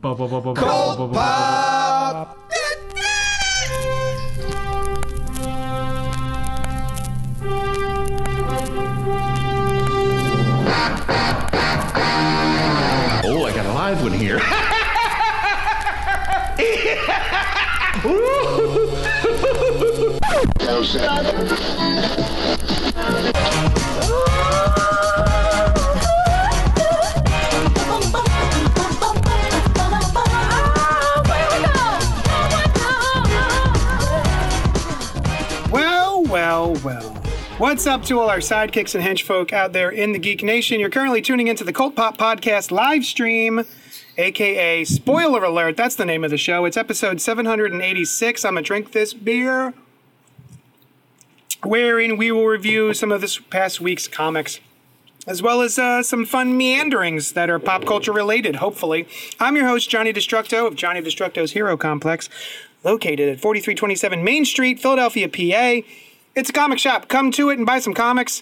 Pop. Oh, I got a live one here. Well, what's up to all our sidekicks and henchfolk out there in the Geek Nation? You're currently tuning into the Cult Pop Podcast live stream, a.k.a. Spoiler Alert. That's the name of the show. It's episode 786. I'm going to drink this beer, wherein we will review some of this past week's comics, as well as some fun meanderings that are pop culture related, hopefully. I'm your host, Johnny Destructo of Johnny Destructo's Hero Complex, located at 4327 Main Street, Philadelphia, PA. It's a comic shop. Come to it and buy some comics.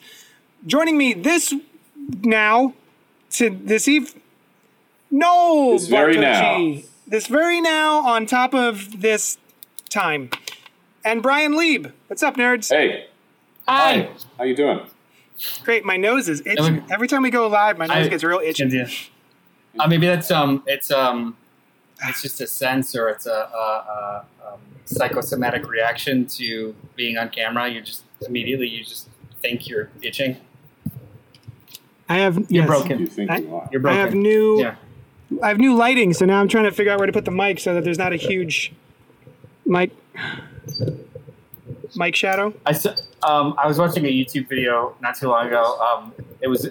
Joining me this very now on top of this time. And Brian Lieb. What's up, nerds? Hey. Hi. How you doing? Great. My nose is itching. Every time we go live, my nose gets real itchy. Maybe that's it's just a sense, or it's a psychosomatic reaction to being on camera. You just think you're itching. Broken. You're broken. I have new lighting, so now I'm trying to figure out where to put the mic so that there's not a huge mic shadow. I was watching a YouTube video not too long ago. It was a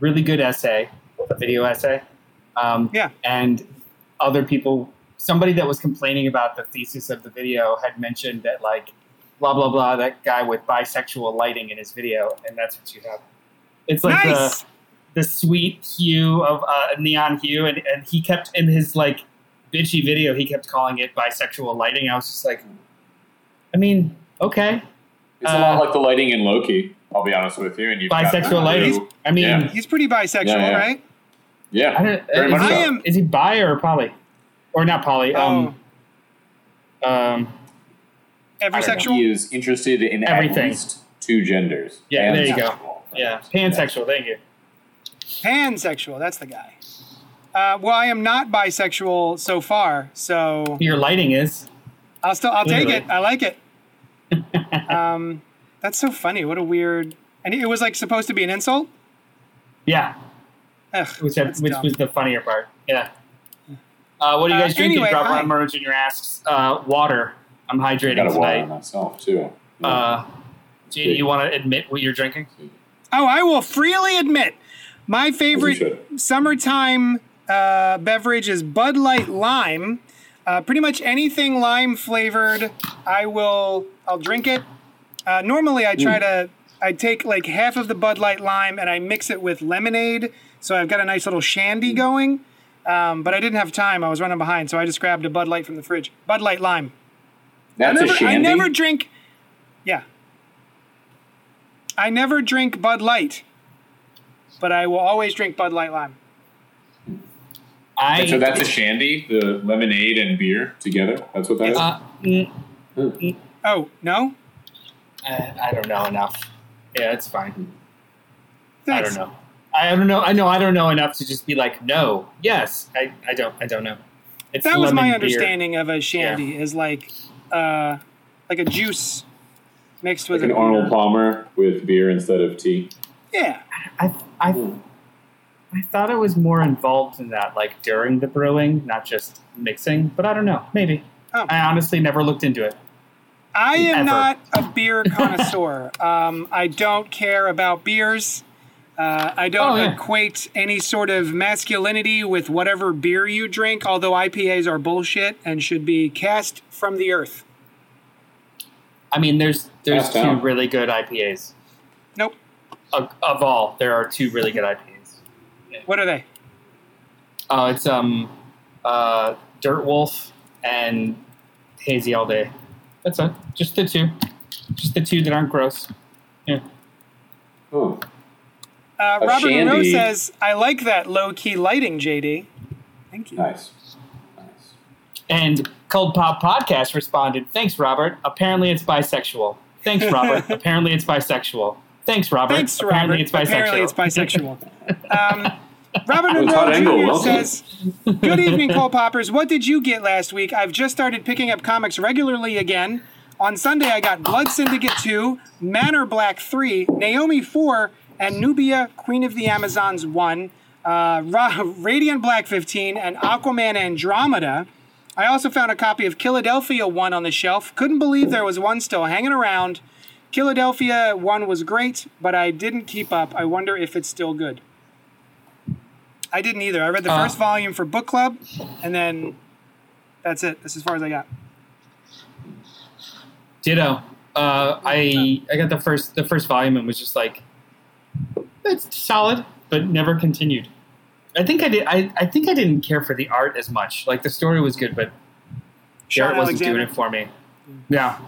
really good video essay. And other people. Somebody that was complaining about the thesis of the video had mentioned that, like, blah, blah, blah, that guy with bisexual lighting in his video, and that's what you have. It's like nice. the sweet hue of neon hue, and he kept, in his, like, bitchy video, he kept calling it bisexual lighting. I was just like, I mean, okay. It's a lot like the lighting in Loki, I'll be honest with you. And you've bisexual lighting? I mean... Yeah. He's pretty bisexual, right? Yeah, very much so. Is he bi or poly? Or not poly. Every sexual? He is interested in everything. At least two genders. Yeah, there you go. Yeah, pansexual. Thank you. Pansexual. That's the guy. Well, I am not bisexual so far. So your lighting is. I'll literally take it. I like it. That's so funny. What a weird. And it was like supposed to be an insult. Yeah. Ugh, which was the funnier part. Yeah. What do you guys drink? You drop merge in your asks. Water. I'm hydrating tonight. I got a water myself, too. Yeah. Gene, you want to admit what you're drinking? Oh, I will freely admit. My favorite summertime beverage is Bud Light Lime. Pretty much anything lime flavored, I'll drink it. Normally, I take like half of the Bud Light Lime and I mix it with lemonade. So I've got a nice little shandy going. But I didn't have time. I was running behind, so I just grabbed a Bud Light from the fridge. Bud Light Lime. That's a shandy. I never drink Bud Light, but I will always drink Bud Light Lime. So that's a shandy, the lemonade and beer together? That's what that is? Oh, no? I don't know enough. Yeah, it's fine. Thanks. I don't know. I don't know enough to just be like, no, yes, I don't know. That was my understanding of a shandy is like a juice mixed with an Arnold Palmer with beer instead of tea. Yeah, I thought it was more involved in that, like during the brewing, not just mixing. But I don't know. Maybe I honestly never looked into it. I am not a beer connoisseur. I don't care about beers. I don't equate any sort of masculinity with whatever beer you drink, although IPAs are bullshit and should be cast from the earth. I mean, there's two really good IPAs. Nope. Of all, there are two really good IPAs. Yeah. What are they? It's Dirt Wolf and Hazy All Day. That's it. Just the two. Just the two that aren't gross. Yeah. Ooh. Robert Renaud says, I like that low-key lighting, JD. Thank you. Nice. And Cold Pop Podcast responded, "Thanks, Robert. Apparently it's bisexual. Thanks, Robert. Apparently it's bisexual. Thanks, Robert. Thanks, Robert. Apparently it's bisexual. Apparently it's bisexual." Robert Monroe Jr. says, "Good evening, Cold Poppers. What did you get last week? I've just started picking up comics regularly again. On Sunday, I got Blood Syndicate 2, Manor Black 3, Naomi 4, and Nubia, Queen of the Amazons 1, Radiant Black 15, and Aquaman Andromeda. I also found a copy of Killadelphia 1 on the shelf. Couldn't believe there was one still hanging around. Killadelphia 1 was great, but I didn't keep up. I wonder if it's still good." I didn't either. I read the first volume for book club, and then that's it. That's as far as I got. Ditto. I got the first volume and was just like, it's solid, but never continued. I think I didn't care for the art as much. Like, the story was good, but the art wasn't doing it for me. Yeah.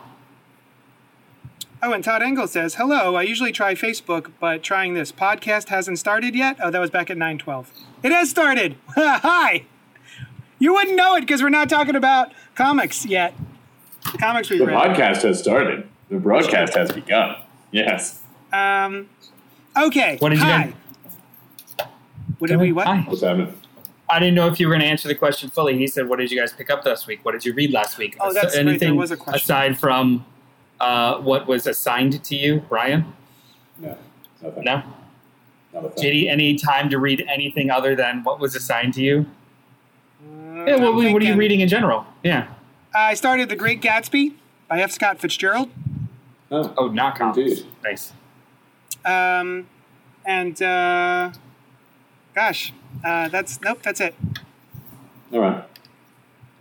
Oh, and Todd Engel says, "Hello, I usually try Facebook, but trying this podcast hasn't started yet." Oh, that was back at 9:12. It has started. Hi. You wouldn't know it because we're not talking about comics yet. The podcast has started. The broadcast has begun. Yes. Okay. What did you guys... What did we... What? What's happening? I didn't know if you were going to answer the question fully. He said, "What did you guys pick up last week? What did you read last week?" Oh, that's right. There was a question. Aside from what was assigned to you, Brian? No. Nothing. No? JD, any time to read anything other than what was assigned to you? Yeah, what are you reading in general? Yeah. I started The Great Gatsby by F. Scott Fitzgerald. Oh, not comics. Nice. That's it. All right.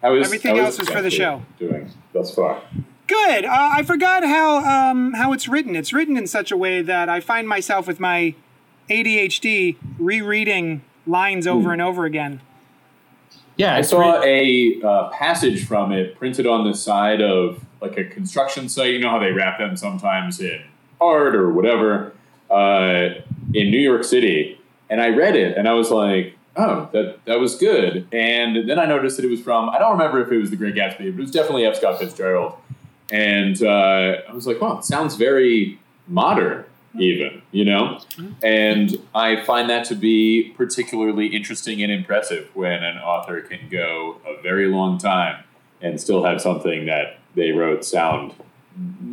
Everything else was for the show. Doing thus far. Good. I forgot how it's written. It's written in such a way that I find myself with my ADHD rereading lines over and over again. Yeah, I saw a passage from it printed on the side of like a construction site. You know how they wrap them sometimes in art or whatever in New York City. And I read it and I was like, oh, that was good. And then I noticed that it was from, I don't remember if it was The Great Gatsby, but it was definitely F. Scott Fitzgerald. And I was like, wow, it sounds very modern even, you know? And I find that to be particularly interesting and impressive when an author can go a very long time and still have something that they wrote sound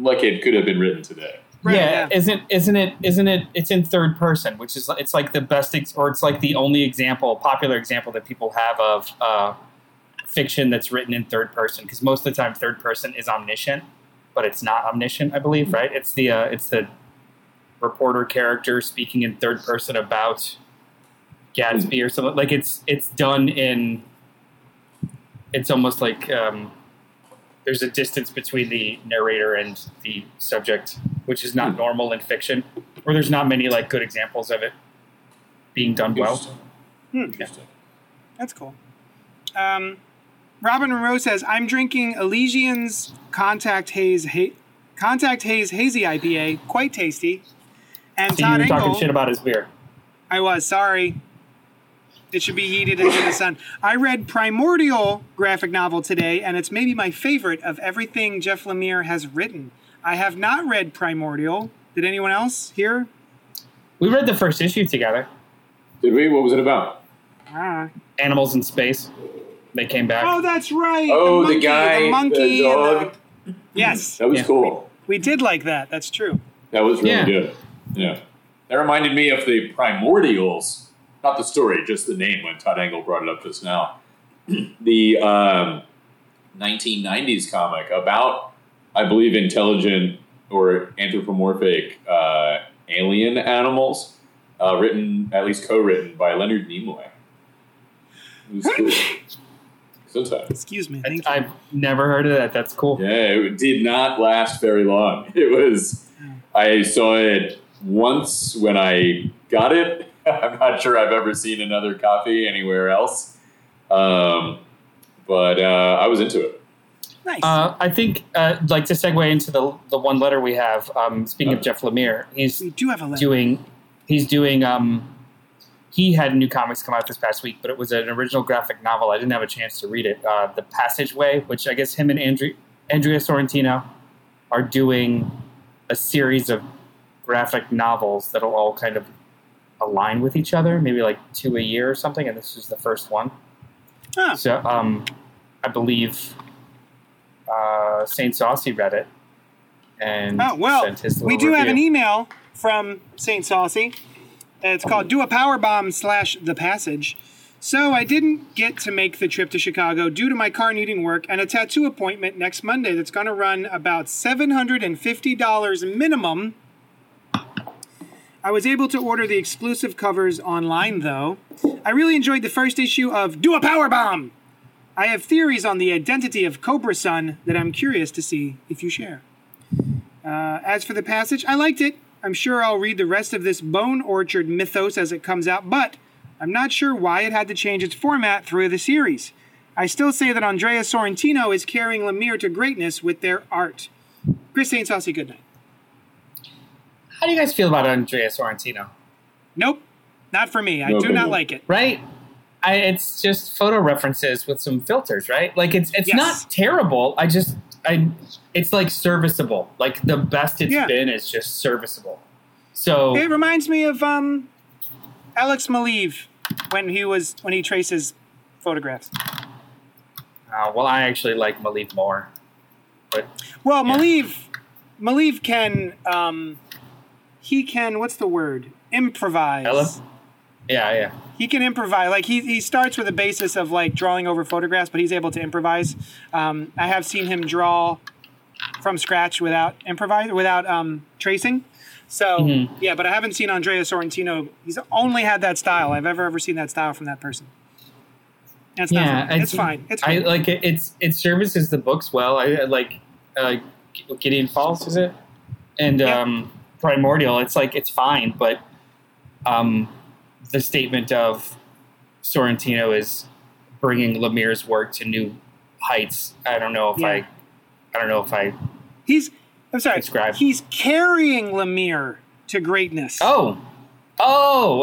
like it could have been written today. Right. Yeah, isn't it it's in third person, which is it's like the best or it's like the only popular example that people have of fiction that's written in third person, because most of the time third person is omniscient, but it's not omniscient, I believe, right? It's the reporter character speaking in third person about Gatsby or something. Like it's done in, it's almost like there's a distance between the narrator and the subject, which is not normal in fiction, or there's not many like good examples of it being done well. Interesting. That's cool. Robin Monroe says, "I'm drinking Elysian's Contact Haze Hazy IPA, quite tasty." And so Todd Engel, you were talking shit about his beer. I was, sorry. It should be yeeted into the sun. I read Primordial graphic novel today, and it's maybe my favorite of everything Jeff Lemire has written. I have not read Primordial. Did anyone else here? We read the first issue together. Did we? What was it about? Animals in space. They came back. Oh, that's right. Oh, the monkey, the dog. And yes. That was cool. We did like that. That's true. That was really good. Yeah. That reminded me of the Primordials. Not the story, just the name when Todd Engel brought it up just now. The 1990s comic about, I believe, intelligent or anthropomorphic alien animals written, at least co-written, by Leonard Nimoy. It was cool. Excuse me. Thank you. I've never heard of that. That's cool. Yeah, it did not last very long. It was, I saw it once when I got it. I'm not sure I've ever seen another copy anywhere else. But I was into it. Nice. I think, like to segue into the one letter we have, speaking of Jeff Lemire, he's doing he had new comics come out this past week, but it was an original graphic novel. I didn't have a chance to read it. The Passageway, which I guess him and Andrea Sorrentino are doing a series of graphic novels that'll all kind of align with each other, maybe like two a year or something, and this is the first one. Huh. So I believe St. Saucy read it and sent his little review. Have an email from St. Saucy. It's called Do a Powerbomb /The Passage. So I didn't get to make the trip to Chicago due to my car needing work and a tattoo appointment next Monday that's going to run about $750 minimum. I was able to order the exclusive covers online, though. I really enjoyed the first issue of Do a Powerbomb! I have theories on the identity of Cobra Sun that I'm curious to see if you share. As for The Passage, I liked it. I'm sure I'll read the rest of this Bone Orchard mythos as it comes out, but I'm not sure why it had to change its format through the series. I still say that Andrea Sorrentino is carrying Lemire to greatness with their art. Chris St. Saucy, good night. How do you guys feel about Andrea Sorrentino? Nope. Not for me. I do not like it. Right? It's just photo references with some filters, right? Like, it's not terrible. It's like serviceable. Like, the best it's been is just serviceable. So it reminds me of Alex Maleev when he traces photographs. Well, I actually like Maleev more. But, Maleev can... he can, what's the word? Improvise. Hello? Yeah. He can improvise. Like, he starts with a basis of, like, drawing over photographs, but he's able to improvise. I have seen him draw from scratch without tracing. So, but I haven't seen Andrea Sorrentino. He's only had that style. I've ever seen that style from that person. That's not fun. It's fine. It's fine. It services the books well. Gideon Falls, is it? And, Primordial, it's like it's fine, but the statement of Sorrentino is bringing Lemire's work to new heights. I don't know if I. I'm sorry. Describe. He's carrying Lemire to greatness. Oh,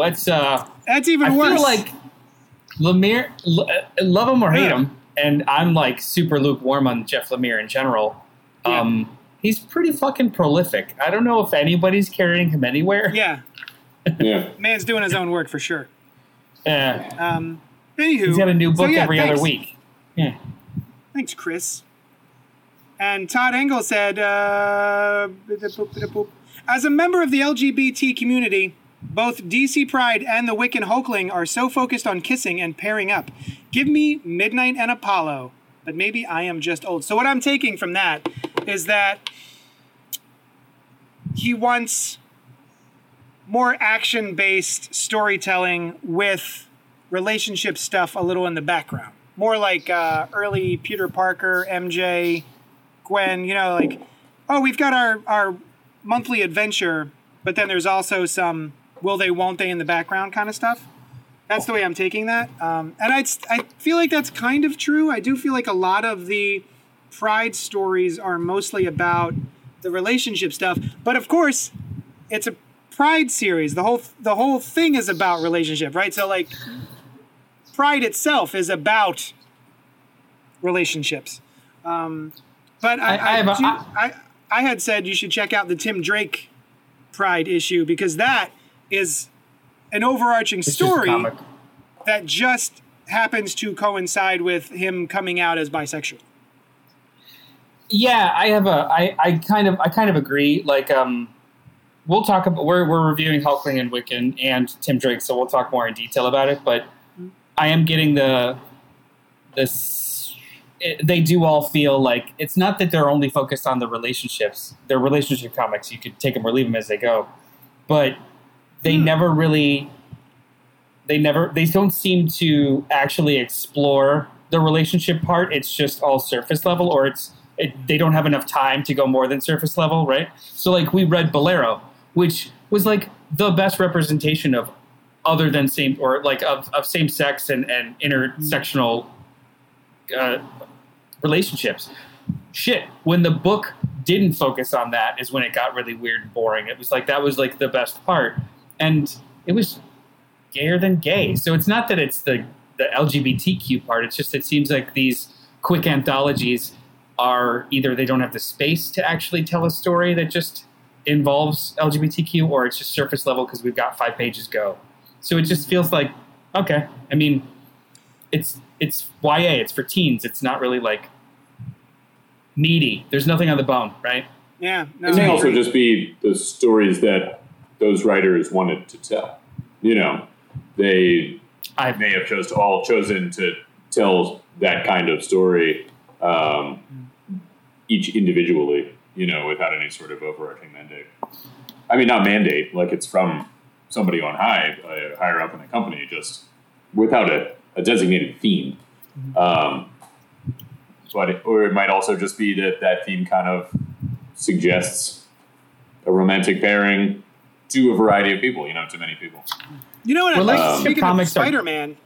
that's even worse. I feel like Lemire, love him or hate him, and I'm like super lukewarm on Jeff Lemire in general. Yeah. He's pretty fucking prolific. I don't know if anybody's carrying him anywhere. Yeah. Man's doing his own work for sure. Yeah. Anywho. He's got a new book every other week. Yeah. Thanks, Chris. And Todd Engel said, as a member of the LGBT community, both DC Pride and the Wiccan Hulkling are so focused on kissing and pairing up. Give me Midnight and Apollo. But maybe I am just old. So what I'm taking from that is that he wants more action-based storytelling with relationship stuff a little in the background. More like early Peter Parker, MJ, Gwen, like, we've got our monthly adventure, but then there's also some will they, won't they in the background kind of stuff. That's the way I'm taking that. And I feel like that's kind of true. I do feel like a lot of the Pride stories are mostly about the relationship stuff. But, of course, it's a Pride series. The whole thing is about relationship, right? So, like, Pride itself is about relationships. But I had said you should check out the Tim Drake Pride issue because that is an overarching story that just happens to coincide with him coming out as bisexual. Yeah, I kind of agree. Like, we'll talk about, we're reviewing Hulkling and Wiccan and Tim Drake, so we'll talk more in detail about it, but I am getting they do all feel like, it's not that they're only focused on the relationships, they're relationship comics, you could take them or leave them as they go, but they never really, they don't seem to actually explore the relationship part. It's just all surface level, or they don't have enough time to go more than surface level, right? So, like, we read Bolero, which was, like, the best representation of other than same, or, like, of same-sex and intersectional relationships. Shit, when the book didn't focus on that is when it got really weird and boring. It was, like, that was, like, the best part. And it was gayer than gay. So it's not that it's the LGBTQ part. It's just it seems like these quick anthologies are either they don't have the space to actually tell a story that just involves LGBTQ, or it's just surface level because we've got 5 pages go. So it just feels like, okay, I mean, it's YA, it's for teens. It's not really like meaty. There's nothing on the bone, right? Yeah. No, it may also just be the stories that those writers wanted to tell. You know, they may have chosen to tell that kind of story each individually, you know, without any sort of overarching mandate. I mean, not mandate, like it's from somebody on high, higher up in the company, just without a designated theme. Or it might also just be that theme kind of suggests a romantic pairing to a variety of people, you know, to many people. You know what? Speaking of Spider-Man,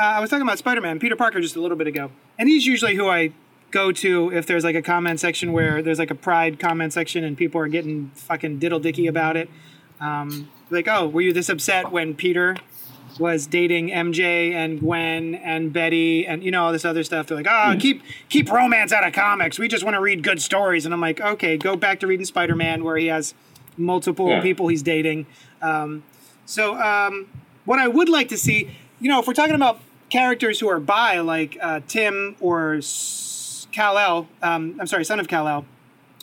I was talking about Spider-Man, Peter Parker, just a little bit ago. And he's usually who I go to if there's like a comment section where there's like a Pride comment section and people are getting fucking diddle-dicky about it. Like, oh, were you this upset when Peter was dating MJ and Gwen and Betty and, you know, all this other stuff? They're like, oh, keep romance out of comics. We just want to read good stories. And I'm like, okay, go back to reading Spider-Man where he has multiple people he's dating. What I would like to see, you know, if we're talking about characters who are bi, like Tim or Kal-El, son of Kal-El,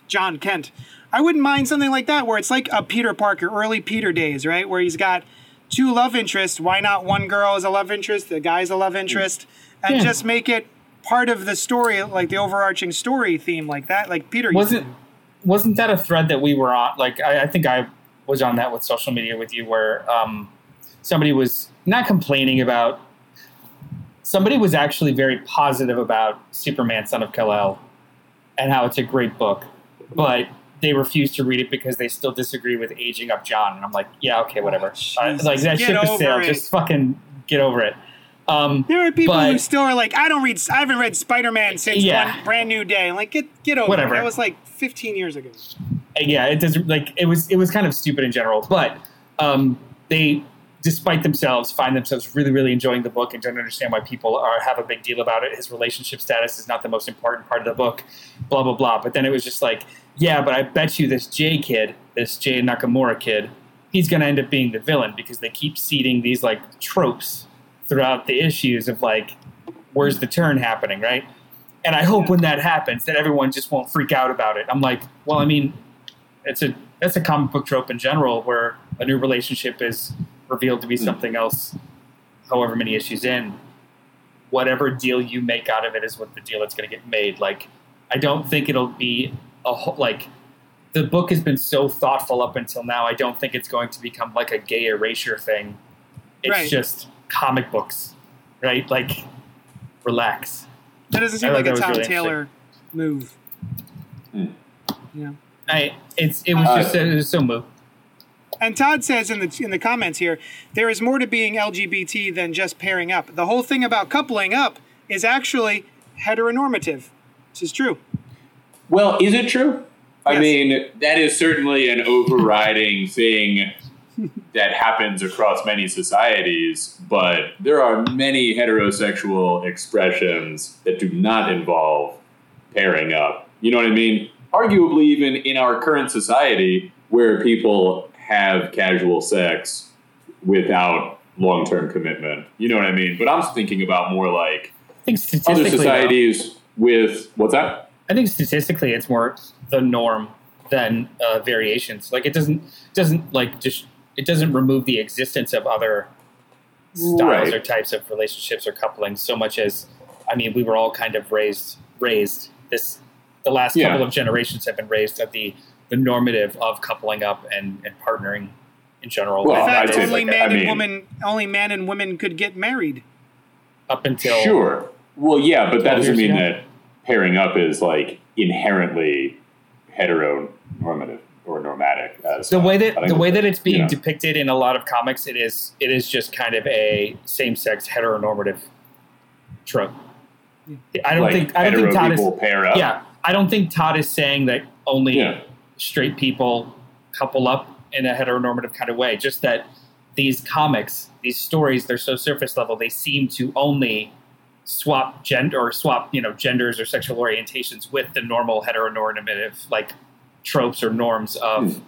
John Kent, I wouldn't mind something like that where it's like a Peter Parker, early Peter days, right? Where he's got two love interests. Why not one girl is a love interest, the guy's a love interest, and just make it part of the story, like the overarching story theme like that, like Peter Wasn't that a thread that we were on? Like, I think I was on that with social media with you where somebody was not complaining about, somebody was actually very positive about Superman, Son of Kal-El and how it's a great book, but they refuse to read it because they still disagree with aging up John. And I'm like, yeah, okay, whatever. Like that ship has sailed. Just fucking get over it. There are people who still are like, I haven't read Spider-Man since Brand New Day. I'm like, get over it. That was like 15 years ago. Yeah, it does. Like it was kind of stupid in general, but they, despite themselves, find themselves really, really enjoying the book and don't understand why people have a big deal about it. His relationship status is not the most important part of the book, blah, blah, blah. But then it was just like, yeah, but I bet you this Jay Nakamura kid, he's going to end up being the villain because they keep seeding these like tropes throughout the issues of like, where's the turn happening, right? And I hope when that happens that everyone just won't freak out about it. I'm like, well, I mean, that's a comic book trope in general where a new relationship is revealed to be something else however many issues in. Whatever deal you make out of it is what the deal that's going to get made. Like, I don't think it'll be the book has been so thoughtful up until now. I don't think it's going to become like a gay erasure thing. It's just comic books, right? Like, relax. That doesn't seem like a Tom Taylor move. Yeah. It was so moved. And Todd says in the comments here, there is more to being LGBT than just pairing up. The whole thing about coupling up is actually heteronormative. This is true. Well, is it true? Yes. I mean, that is certainly an overriding thing that happens across many societies, but there are many heterosexual expressions that do not involve pairing up. You know what I mean? Arguably, even in our current society, where people have casual sex without long-term commitment. You know what I mean? But I'm thinking about more like other societies with... What's that? I think statistically it's more the norm than variations. Like it doesn't remove the existence of other styles or types of relationships or couplings so much as, I mean, we were all kind of raised this, the last couple of generations have been raised at the normative of coupling up and partnering in general. Well, in fact, only man and women could get married. Up until... Sure. Well, yeah, but that doesn't mean that pairing up is like inherently heteronormative or normatic. The way that it's being depicted in a lot of comics, it is just kind of a same-sex heteronormative trope. I don't think Todd is... pair up. Yeah, I don't think Todd is saying that only... straight people couple up in a heteronormative kind of way, just that these comics, these stories, they're so surface level. They seem to only swap gender or swap, you know, genders or sexual orientations with the normal heteronormative like tropes or norms of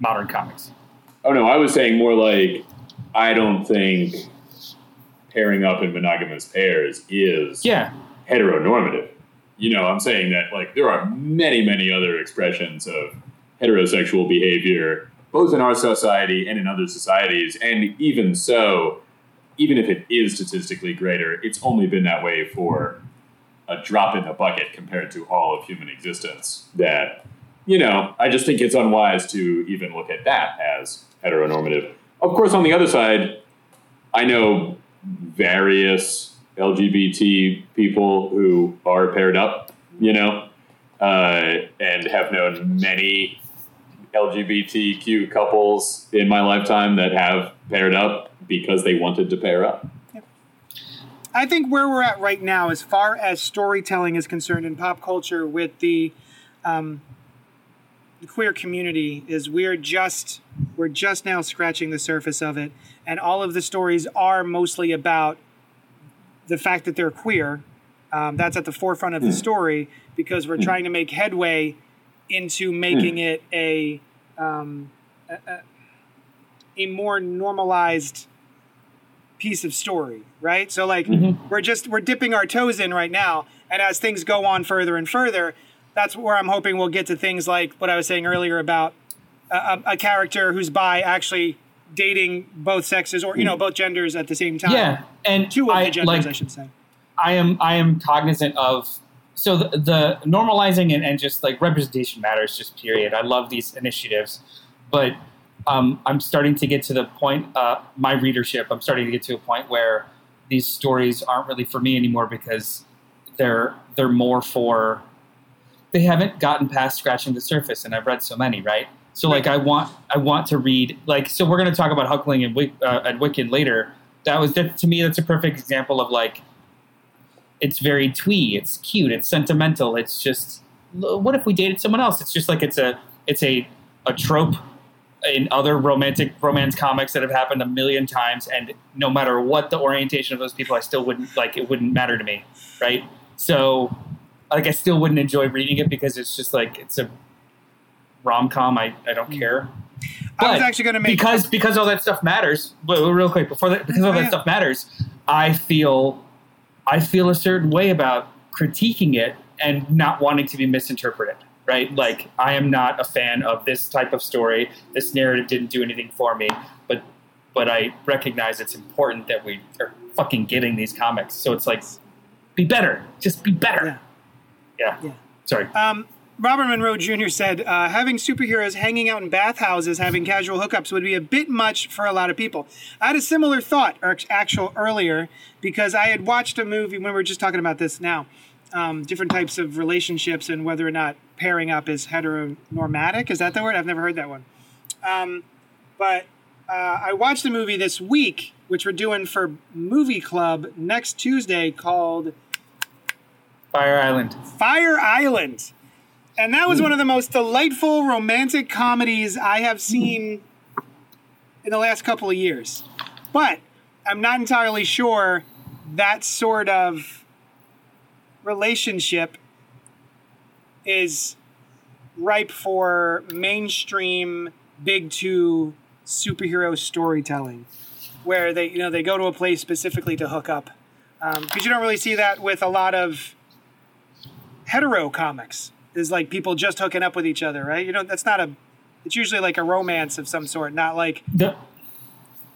modern comics. Oh no, I was saying more like I don't think pairing up in monogamous pairs is heteronormative. You know, I'm saying that like there are many, many other expressions of heterosexual behavior, both in our society and in other societies. And even so, even if it is statistically greater, it's only been that way for a drop in the bucket compared to all of human existence. That, you know, I just think it's unwise to even look at that as heteronormative. Of course, on the other side, I know various LGBT people who are paired up, you know, and have known many LGBTQ couples in my lifetime that have paired up because they wanted to pair up. Yep. I think where we're at right now, as far as storytelling is concerned in pop culture with the queer community, is we're just now scratching the surface of it. And all of the stories are mostly about the fact that they're queer. That's at the forefront of the story because we're trying to make headway into making it a more normalized piece of story, right? So like we're dipping our toes in right now. And as things go on further and further, that's where I'm hoping we'll get to things like what I was saying earlier about a character who's bi actually dating both sexes or, you know, both genders at the same time. Yeah. And two of the genders, I should say. I am cognizant of, so the normalizing and just like representation matters, just period. I love these initiatives, but I'm starting to get to the point, my readership, I'm starting to get to a point where these stories aren't really for me anymore because they're more for, they haven't gotten past scratching the surface. And I've read so many, right? So like I want to read like, so we're going to talk about Hulkling and Wiccan later. That to me, that's a perfect example of like, it's very twee, it's cute, it's sentimental. It's just, what if we dated someone else? It's just like, it's a trope in other romance comics that have happened a million times. And no matter what the orientation of those people, I still wouldn't like, it wouldn't matter to me. Right. So like, I still wouldn't enjoy reading it because it's just like, it's a rom-com, I don't care. But I was actually going to make... Because all that stuff matters, real quick, before that, because all that stuff matters, I feel a certain way about critiquing it and not wanting to be misinterpreted, right? Like, I am not a fan of this type of story. This narrative didn't do anything for me, but I recognize it's important that we are fucking getting these comics. So it's like, be better. Just be better. Yeah. Sorry. Robert Monroe Jr. said, having superheroes hanging out in bathhouses, having casual hookups would be a bit much for a lot of people. I had a similar thought earlier because I had watched a movie when we were just talking about this now, different types of relationships and whether or not pairing up is heteronormatic. Is that the word? I've never heard that one. But I watched a movie this week, which we're doing for Movie Club next Tuesday called... Fire Island. And that was one of the most delightful romantic comedies I have seen in the last couple of years. But I'm not entirely sure that sort of relationship is ripe for mainstream big two superhero storytelling, where they, you know, they go to a place specifically to hook up. Because you don't really see that with a lot of hetero comics. Is like people just hooking up with each other, right? You know, that's not it's usually like a romance of some sort, not like... Yeah,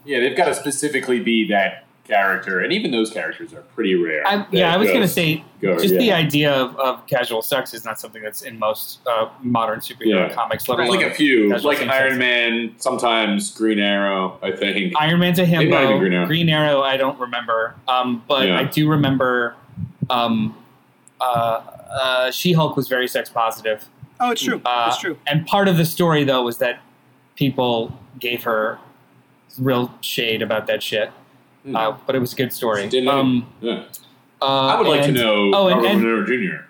they've got to specifically be that character, and even those characters are pretty rare. I was going to say, the idea of casual sex is not something that's in most modern superhero comics. There's like a few, like Iron Man, sometimes Green Arrow, I think. Iron Man's a himbo. Green Arrow, I don't remember. But I do remember... She-Hulk was very sex positive. Oh, it's true. It's true. And part of the story, though, was that people gave her real shade about that shit. But it was a good story. I would like to know Robert Jr.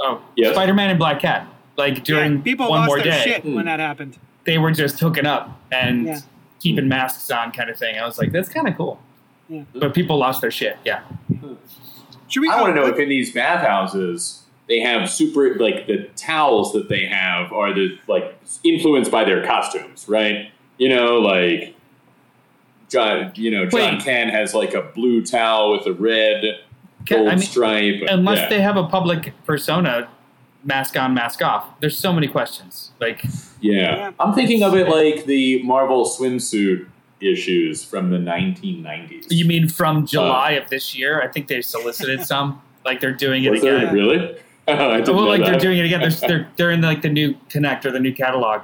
Oh, yes. Spider-Man and Black Cat. Like, during One More Day. People lost their shit when that happened. They were just hooking up. And keeping masks on kind of thing. I was like, that's kind of cool. Yeah. But people lost their shit, yeah. I want to know if in these bathhouses they have super, like, the towels that they have are, the like, influenced by their costumes, right? You know, like, John Kent has, like, a blue towel with a red gold stripe. Unless they have a public persona, mask on, mask off. There's so many questions. Like, yeah. I'm thinking of it like the Marvel swimsuit issues from the 1990s. You mean from July of this year? I think they solicited some. Like, they're doing it again. Really? Oh, I didn't know like that. They're doing it again. They're in like the new Connect or the new catalog.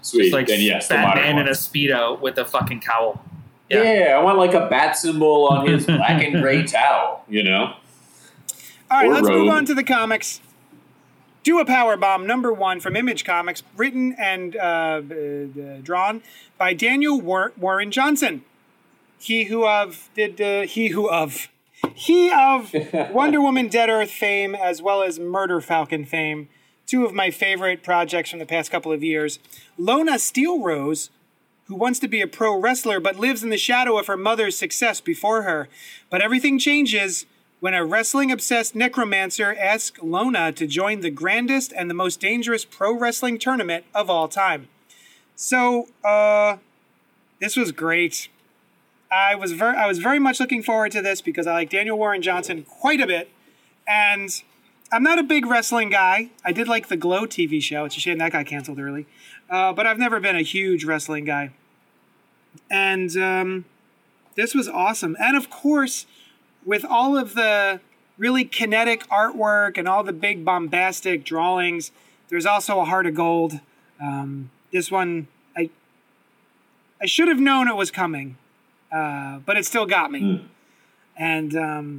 Sweet. Just, like, then yes, Batman in a Speedo with a fucking cowl. Yeah. Yeah, I want like a bat symbol on his black and gray towel. You know. All right, let's move on to the comics. Do a Powerbomb, #1 from Image Comics, written and drawn by Daniel Warren Johnson, he of Wonder Woman, Dead Earth fame, as well as Murder Falcon fame, two of my favorite projects from the past couple of years. Lona Steel Rose, who wants to be a pro wrestler but lives in the shadow of her mother's success before her, but everything changes when a wrestling-obsessed necromancer asks Lona to join the grandest and the most dangerous pro wrestling tournament of all time. So, this was great. I was very much looking forward to this because I like Daniel Warren Johnson quite a bit. And I'm not a big wrestling guy. I did like the Glow TV show. It's a shame that got canceled early. But I've never been a huge wrestling guy. And this was awesome. And, of course, with all of the really kinetic artwork and all the big bombastic drawings, there's also a heart of gold. This one, I should have known it was coming, but it still got me. And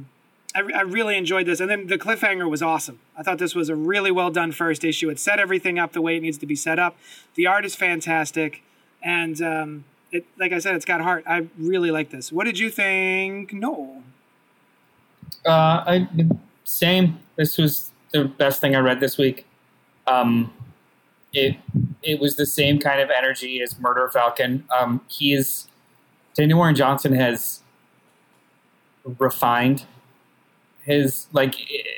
I really enjoyed this. And then the cliffhanger was awesome. I thought this was a really well-done first issue. It set everything up the way it needs to be set up. The art is fantastic. And like I said, it's got heart. I really like this. What did you think, Noel? Same. This was the best thing I read this week. It was the same kind of energy as Murder Falcon. Daniel Warren Johnson has refined his, like,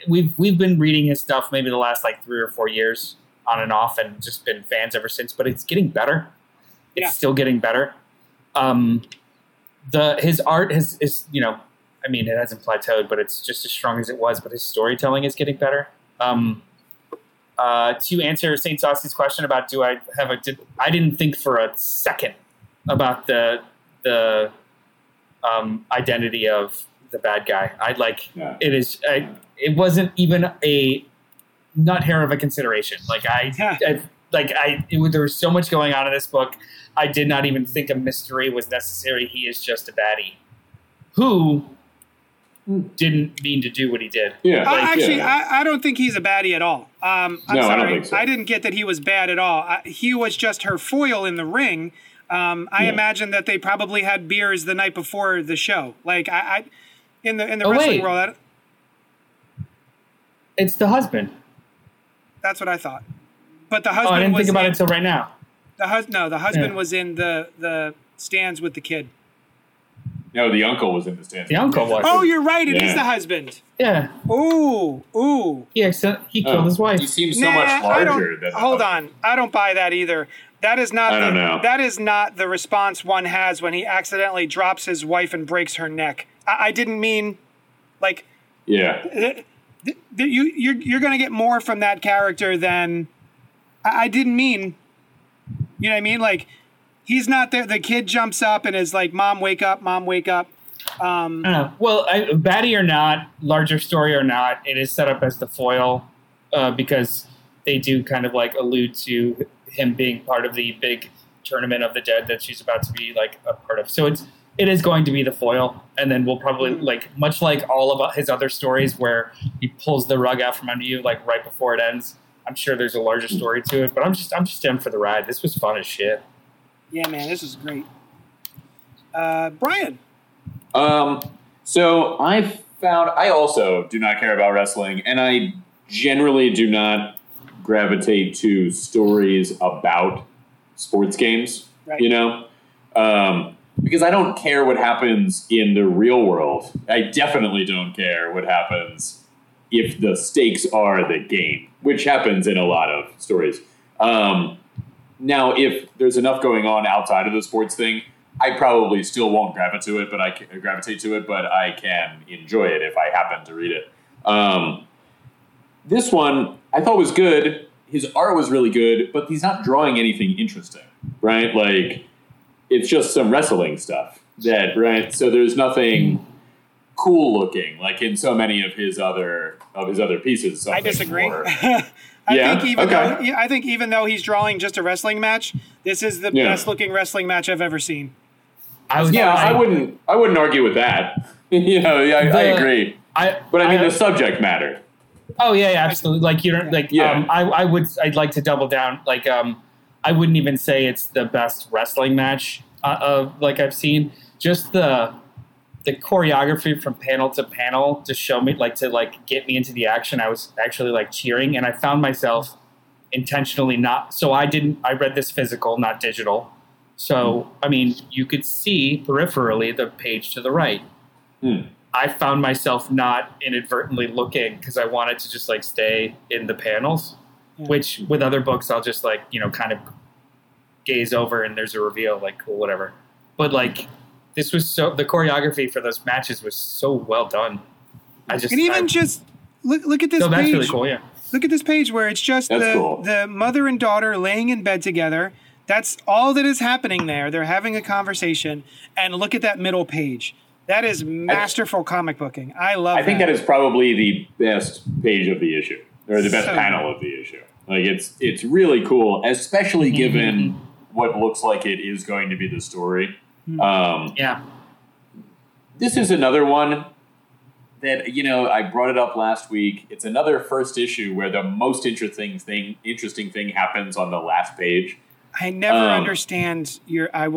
we've been reading his stuff maybe the last like 3 or 4 years on and off and just been fans ever since, but it's getting better. It's still getting better. His art is, you know, I mean, it hasn't plateaued, but it's just as strong as it was. But his storytelling is getting better. To answer St. Saucy's question about I didn't think for a second about the identity of the bad guy. It wasn't even a nut hair of a consideration. There was so much going on in this book. I did not even think a mystery was necessary. He is just a baddie who didn't mean to do what he did. Yeah. I don't think he's a baddie at all. I don't think so. I didn't get that he was bad at all. He was just her foil in the ring. I imagine that they probably had beers the night before the show. Like in the wrestling world, it's the husband. That's what I thought. But the husband. Oh, I didn't think about it until right now. The husband was in the stands with the kid. No, the uncle was in the stands. The uncle was. Oh, you're right. It is the husband. Yeah. Ooh. Yeah, so he killed his wife. He seems so much larger than. Hold on. I don't buy that either. That is not the response one has when he accidentally drops his wife and breaks her neck. I didn't mean, like. Yeah. You're going to get more from that character than. I didn't mean. You know what I mean? Like. He's not there. The kid jumps up and is like, "Mom, wake up! Mom, wake up!" Baddie or not, larger story or not, it is set up as the foil because they do kind of like allude to him being part of the big tournament of the dead that she's about to be like a part of. So it is going to be the foil, and then we'll probably like much like all of his other stories where he pulls the rug out from under you like right before it ends. I'm sure there's a larger story to it, but I'm just in for the ride. This was fun as shit. Yeah, man, this is great. Brian. So I found I also do not care about wrestling, and I generally do not gravitate to stories about sports games, right. You know? Because I don't care what happens in the real world. I definitely don't care what happens if the stakes are the game, which happens in a lot of stories. Now, if there's enough going on outside of the sports thing, I probably still won't gravitate to it, but I can enjoy it if I happen to read it. This one I thought was good. His art was really good, but he's not drawing anything interesting, right? Like, it's just some wrestling stuff, right? So there's nothing cool looking, like in so many of his other pieces. I disagree. More, I think even though he's drawing just a wrestling match, this is the best looking wrestling match I've ever seen. I wouldn't argue with that. I agree. But I mean, the subject matter. Oh yeah, absolutely. Like I'd like to double down. Like I wouldn't even say it's the best wrestling match I've seen. Just the choreography from panel to panel to show me, get me into the action. I was actually cheering, and I found myself intentionally not. So I read this physical, not digital. So, I mean, you could see peripherally the page to the right. Mm. I found myself not inadvertently looking because I wanted to just stay in the panels, which with other books, I'll just kind of gaze over and there's a reveal, cool, whatever. But this was the choreography for those matches was so well done. Look at this page. That's really cool, yeah. Look at this page where it's just the mother and daughter laying in bed together. That's all that is happening there. They're having a conversation, and look at that middle page. That is masterful comic booking. I love that. I think that is probably the best page of the issue, or the best panel of the issue. It's really cool, especially given what looks like it is going to be the story. This is another one that, I brought it up last week. It's another first issue where the most interesting thing happens on the last page. I never understand I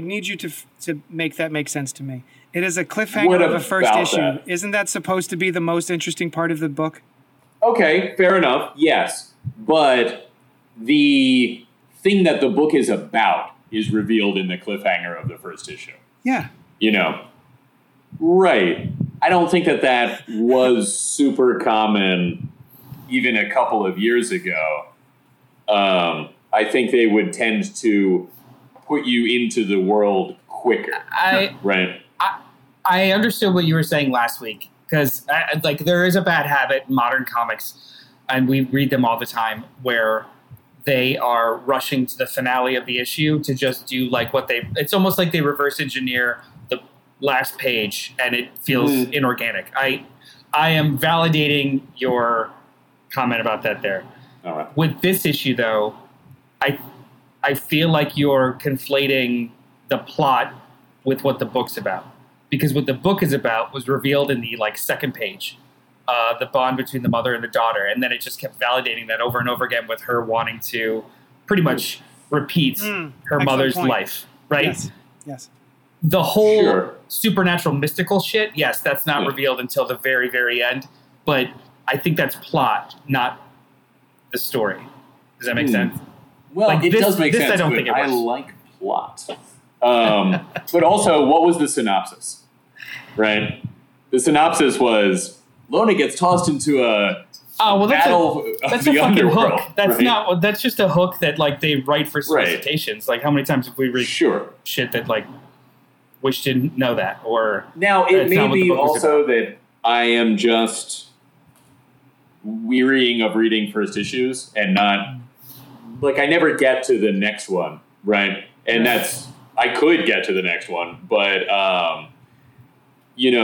need you to make that make sense to me. It is a cliffhanger of a first issue. That? Isn't that supposed to be the most interesting part of the book? Okay, fair enough. Yes. But the thing that the book is about is revealed in the cliffhanger of the first issue. Yeah. Right. I don't think that was super common even a couple of years ago. I think they would tend to put you into the world quicker. Right. I understood what you were saying last week because there is a bad habit in modern comics, and we read them all the time, where they are rushing to the finale of the issue to just do it's almost like they reverse engineer the last page and it feels inorganic. I am validating your comment about that there. All right. With this issue though, I feel like you're conflating the plot with what the book's about, because what the book is about was revealed in the second page. The bond between the mother and the daughter. And then it just kept validating that over and over again with her wanting to pretty much repeat her mother's life, right? Yes. The whole supernatural mystical shit, yes, that's not revealed until the very, very end. But I think that's plot, not the story. Does that make sense? Well, it does make sense, I like plot. But also, what was the synopsis, right? The synopsis was... Lona gets tossed into a battle of the underworld. Hook. That's not. That's just a hook that they write for solicitations. How many times have we read shit that Wish didn't know that? Or now it may be also that I am just wearying of reading first issues and not I never get to the next one, right? And that's I could get to the next one, but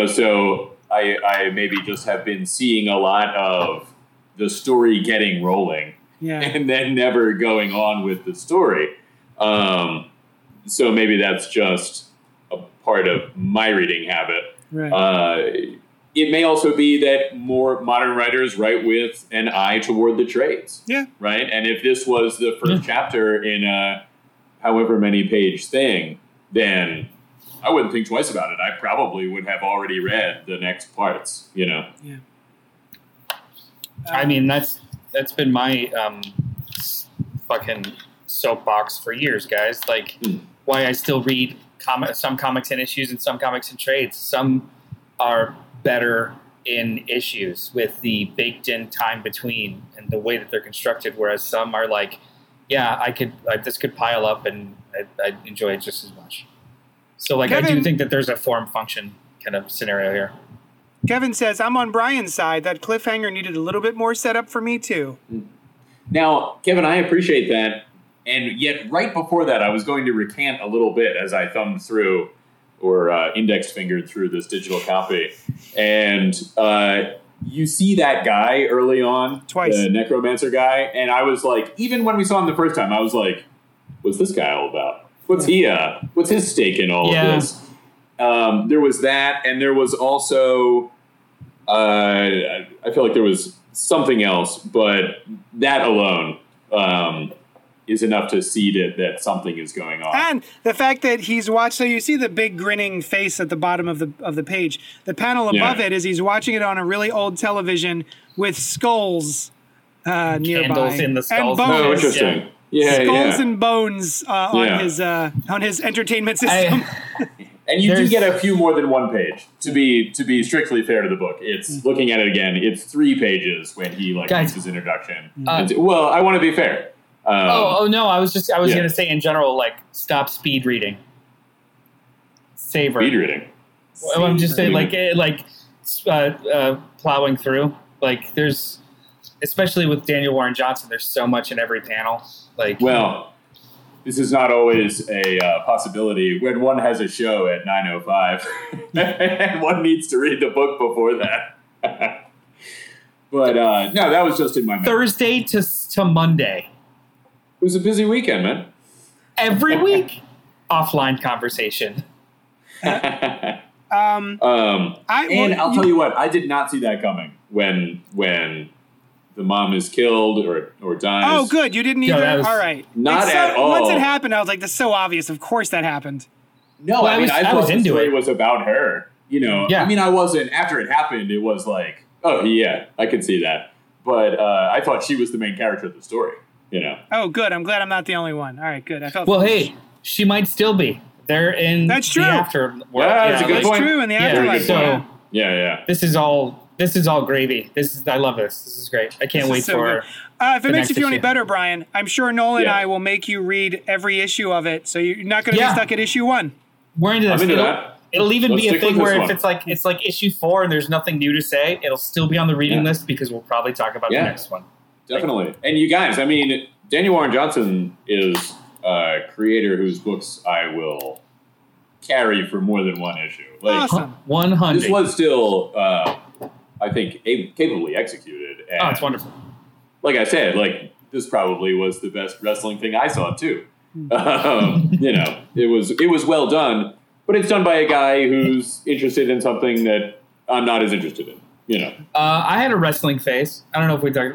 so. I maybe just have been seeing a lot of the story getting rolling and then never going on with the story. So maybe that's just a part of my reading habit. Right. It may also be that more modern writers write with an eye toward the trades. Yeah. Right. And if this was the first chapter in a however many page thing, then I wouldn't think twice about it. I probably would have already read the next parts, Yeah. I mean, that's been my fucking soapbox for years, guys. why I still read some comics in issues and some comics in trades. Some are better in issues with the baked-in time between and the way that they're constructed, whereas some are like, yeah, this could pile up and I'd enjoy it just as much. So, like, Kevin, I do think that there's a form-function kind of scenario here. Kevin says, I'm on Brian's side. That cliffhanger needed a little bit more setup for me, too. Now, Kevin, I appreciate that. And yet, right before that, I was going to recant a little bit as I thumbed through or index fingered through this digital copy. And you see that guy early on, twice, the necromancer guy. And I was like, even when we saw him the first time, I was like, what's this guy all about? What's he? What's his stake in all of this? There was that, and there was also I feel like there was something else, but that alone is enough to see that something is going on. And the fact that he's watched. So you see the big grinning face at the bottom of the page. The panel above it is he's watching it on a really old television with skulls nearby. Candles in the skulls. And bones. Oh, interesting. Yeah. Yeah, skulls and bones on his entertainment system. And you do get a few more than one page. To be strictly fair to the book, it's looking at it again. It's 3 pages when he makes his introduction. Well, I want to be fair. No, I was going to say in general, stop speed reading. Savor speed reading. Well, I'm just saying, plowing through. There's. Especially with Daniel Warren Johnson, there's so much in every panel. This is not always a possibility when one has a show at 9:05 and one needs to read the book before that. But no, that was just in my mind. Thursday to Monday. It was a busy weekend, man. Every week, offline conversation. I'll tell you what, I did not see that coming when the mom is killed or dies. Oh, good. You didn't either? All right. Not at all. Once it happened, I was like, that's so obvious. Of course that happened. No, I thought the story was about her. You know, yeah. I mean, I wasn't. After it happened, it was like, oh, yeah, I can see that. But I thought she was the main character of the story, you know. Oh, good. I'm glad I'm not the only one. All right, good. I felt hey, she might still be. They're in the afterworld. That's a good point. That's true, in the afterlife. Yeah. This is all gravy. I love this. This is great. I can't wait for it. If it makes you feel any better, Brian, I'm sure Nolan and I will make you read every issue of it. So you're not going to be stuck at issue 1. We're into this. It'll even be a thing where if it's like issue 4 and there's nothing new to say, it'll still be on the reading list because we'll probably talk about the next one. Definitely. And you guys, I mean, Daniel Warren Johnson is a creator whose books I will carry for more than one issue. Awesome. 100. This was still... I think capably executed. And it's wonderful. Like I said, this probably was the best wrestling thing I saw too. It was well done, but it's done by a guy who's interested in something that I'm not as interested in. I had a wrestling phase. I don't know if we talked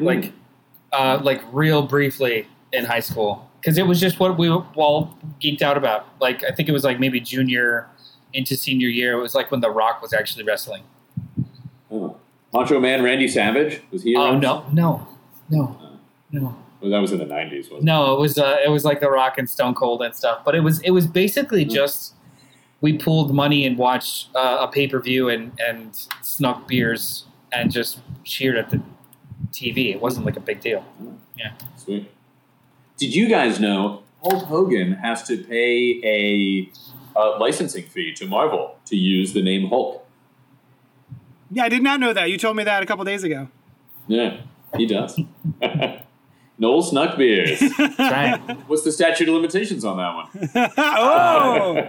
real briefly in high school because it was just what we all geeked out about. I think it was maybe junior into senior year. It was when The Rock was actually wrestling. Oh. Macho Man Randy Savage? Was he around? Oh, no. Well, that was in the 90s, wasn't it? No, it was The Rock and Stone Cold and stuff. But it was basically just we pooled money and watched a pay-per-view and snuck beers and just cheered at the TV. It wasn't a big deal. Yeah. Sweet. Did you guys know Hulk Hogan has to pay a licensing fee to Marvel to use the name Hulk? Yeah, I did not know that. You told me that a couple days ago. Yeah, he does. Noel snuck beers. That's right. What's the statute of limitations on that one?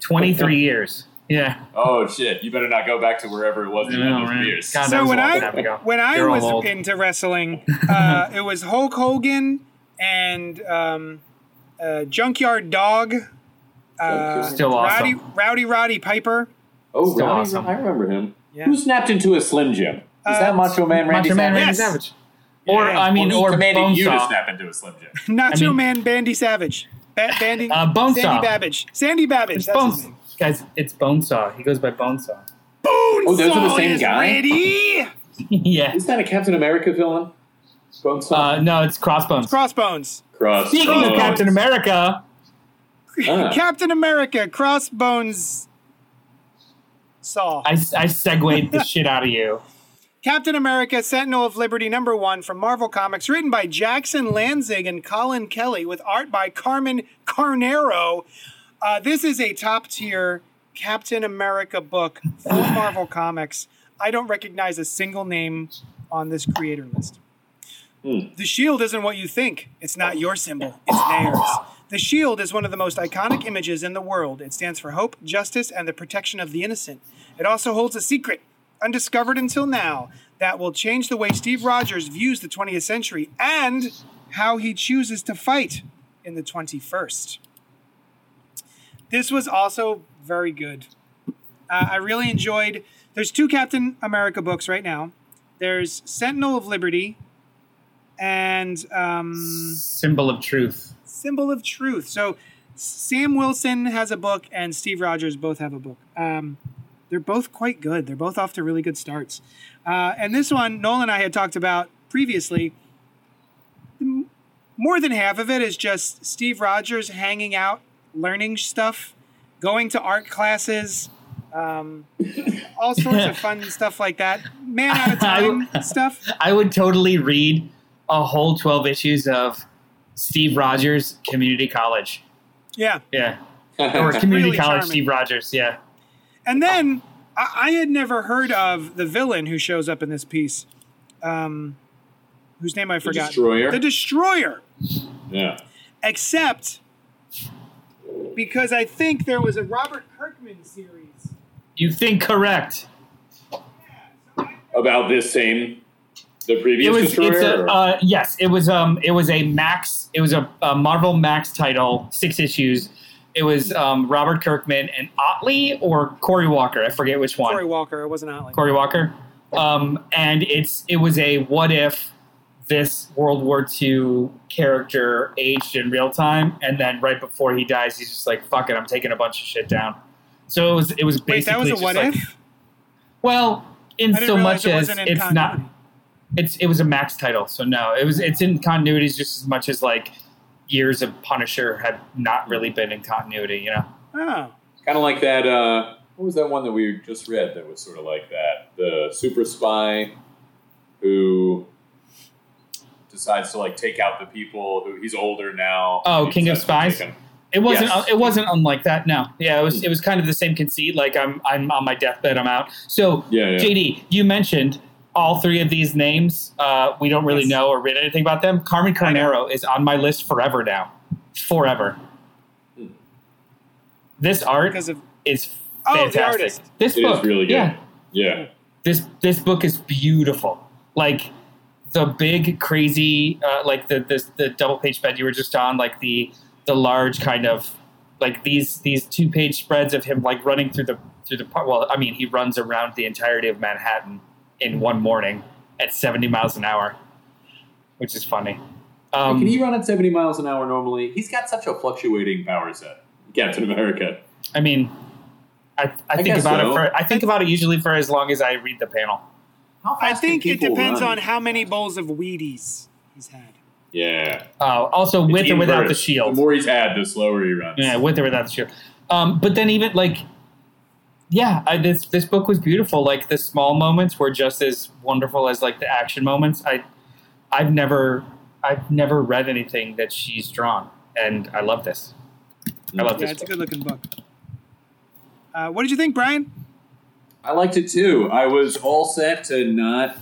23 years. Yeah. Oh, shit. You better not go back to wherever it was that had those beers. God, so when I was into wrestling, it was Hulk Hogan and Junkyard Dog. Still awesome. Rowdy Piper. Oh, Rowdy. Awesome. I remember him. Yeah. Who snapped into a Slim Jim? Is that Macho Man Randy Savage? Yes. Or, or commanding you to snap into a Slim Jim. Man Bandy Savage. Bonesaw. Sandy Babbage. Guys, it's Bonesaw. He goes by Bonesaw. Bonesaw! Oh, those are the same guy? Ready? Yeah. Isn't that a Captain America villain? Bonesaw? No, it's Crossbones. Speaking of Captain America... Captain America Crossbones Saw. I segued the shit out of you. Captain America Sentinel of Liberty #1 from Marvel Comics, written by Jackson Lanzig and Colin Kelly, with art by Carmen Carnero. This is a top-tier Captain America book for Marvel Comics. I don't recognize a single name on this creator list. The shield isn't what you think. It's not your symbol. It's theirs. The shield is one of the most iconic images in the world. It stands for hope, justice, and the protection of the innocent. It also holds a secret, undiscovered until now, that will change the way Steve Rogers views the 20th century and how he chooses to fight in the 21st. This was also very good. I really enjoyed... There's 2 Captain America books right now. There's Sentinel of Liberty and... Symbol of Truth. Symbol of Truth. So Sam Wilson has a book and Steve Rogers both have a book. They're both quite good. They're both off to really good starts. And this one, Noel and I had talked about previously. More than half of it is just Steve Rogers hanging out, learning stuff, going to art classes, all sorts of fun stuff like that. Man out of time stuff. I would totally read a whole 12 issues of Steve Rogers Community College. Yeah. Yeah. Or Community really College charming. Steve Rogers, yeah. And then I had never heard of the villain who shows up in this piece, whose name I forgot. The Destroyer. Yeah. Except because I think there was a Robert Kirkman series. You think correct. About this same... The previous Destroyer? Yes, it was a Marvel Max title, 6 issues. It was Robert Kirkman and Otley or Cory Walker. I forget which one. Cory Walker. It wasn't Otley. Cory Walker. And it was a what if this World War II character aged in real time, and then right before he dies, he's just like, fuck it, I'm taking a bunch of shit down. So it was basically... Wait, that was a what if? Like, well, in so much as it's not... It was a Max title, so no. It's in continuities just as much as like years of Punisher have not really been in continuity, you know. Oh, kind of like that. What was that one that we just read that was sort of like that? The super spy who decides to like take out the people who he's older now. Oh, King of Spies. It wasn't. Yes. It wasn't unlike that. No. Yeah. It was. It was kind of the same conceit. Like I'm on my deathbed. I'm out. So yeah. JD, you mentioned. All 3 of these names, we don't really know or read anything about them. Carmen Carnero is on my list forever now. Forever. This art is fantastic. The artist. This book is really good. Yeah. This book is beautiful. Like the big crazy, like the double page bed you were just on, like the large kind of like these 2-page spreads of him like running through the well, I mean he runs around the entirety of Manhattan in one morning at 70 miles an hour, which is funny. Can he run at 70 miles an hour normally? He's got such a fluctuating power set, Captain America. I mean, I think about it usually for as long as I read the panel. I think it depends on how many bowls of Wheaties he's had. Yeah. Also, with or without the shield. The more he's had, the slower he runs. Yeah, with or without the shield. But then even like. Yeah, this book was beautiful. Like the small moments were just as wonderful as like the action moments. I've never read anything that she's drawn, and I love this. I love this. It's a good looking book. What did you think, Brian? I liked it too. I was all set to not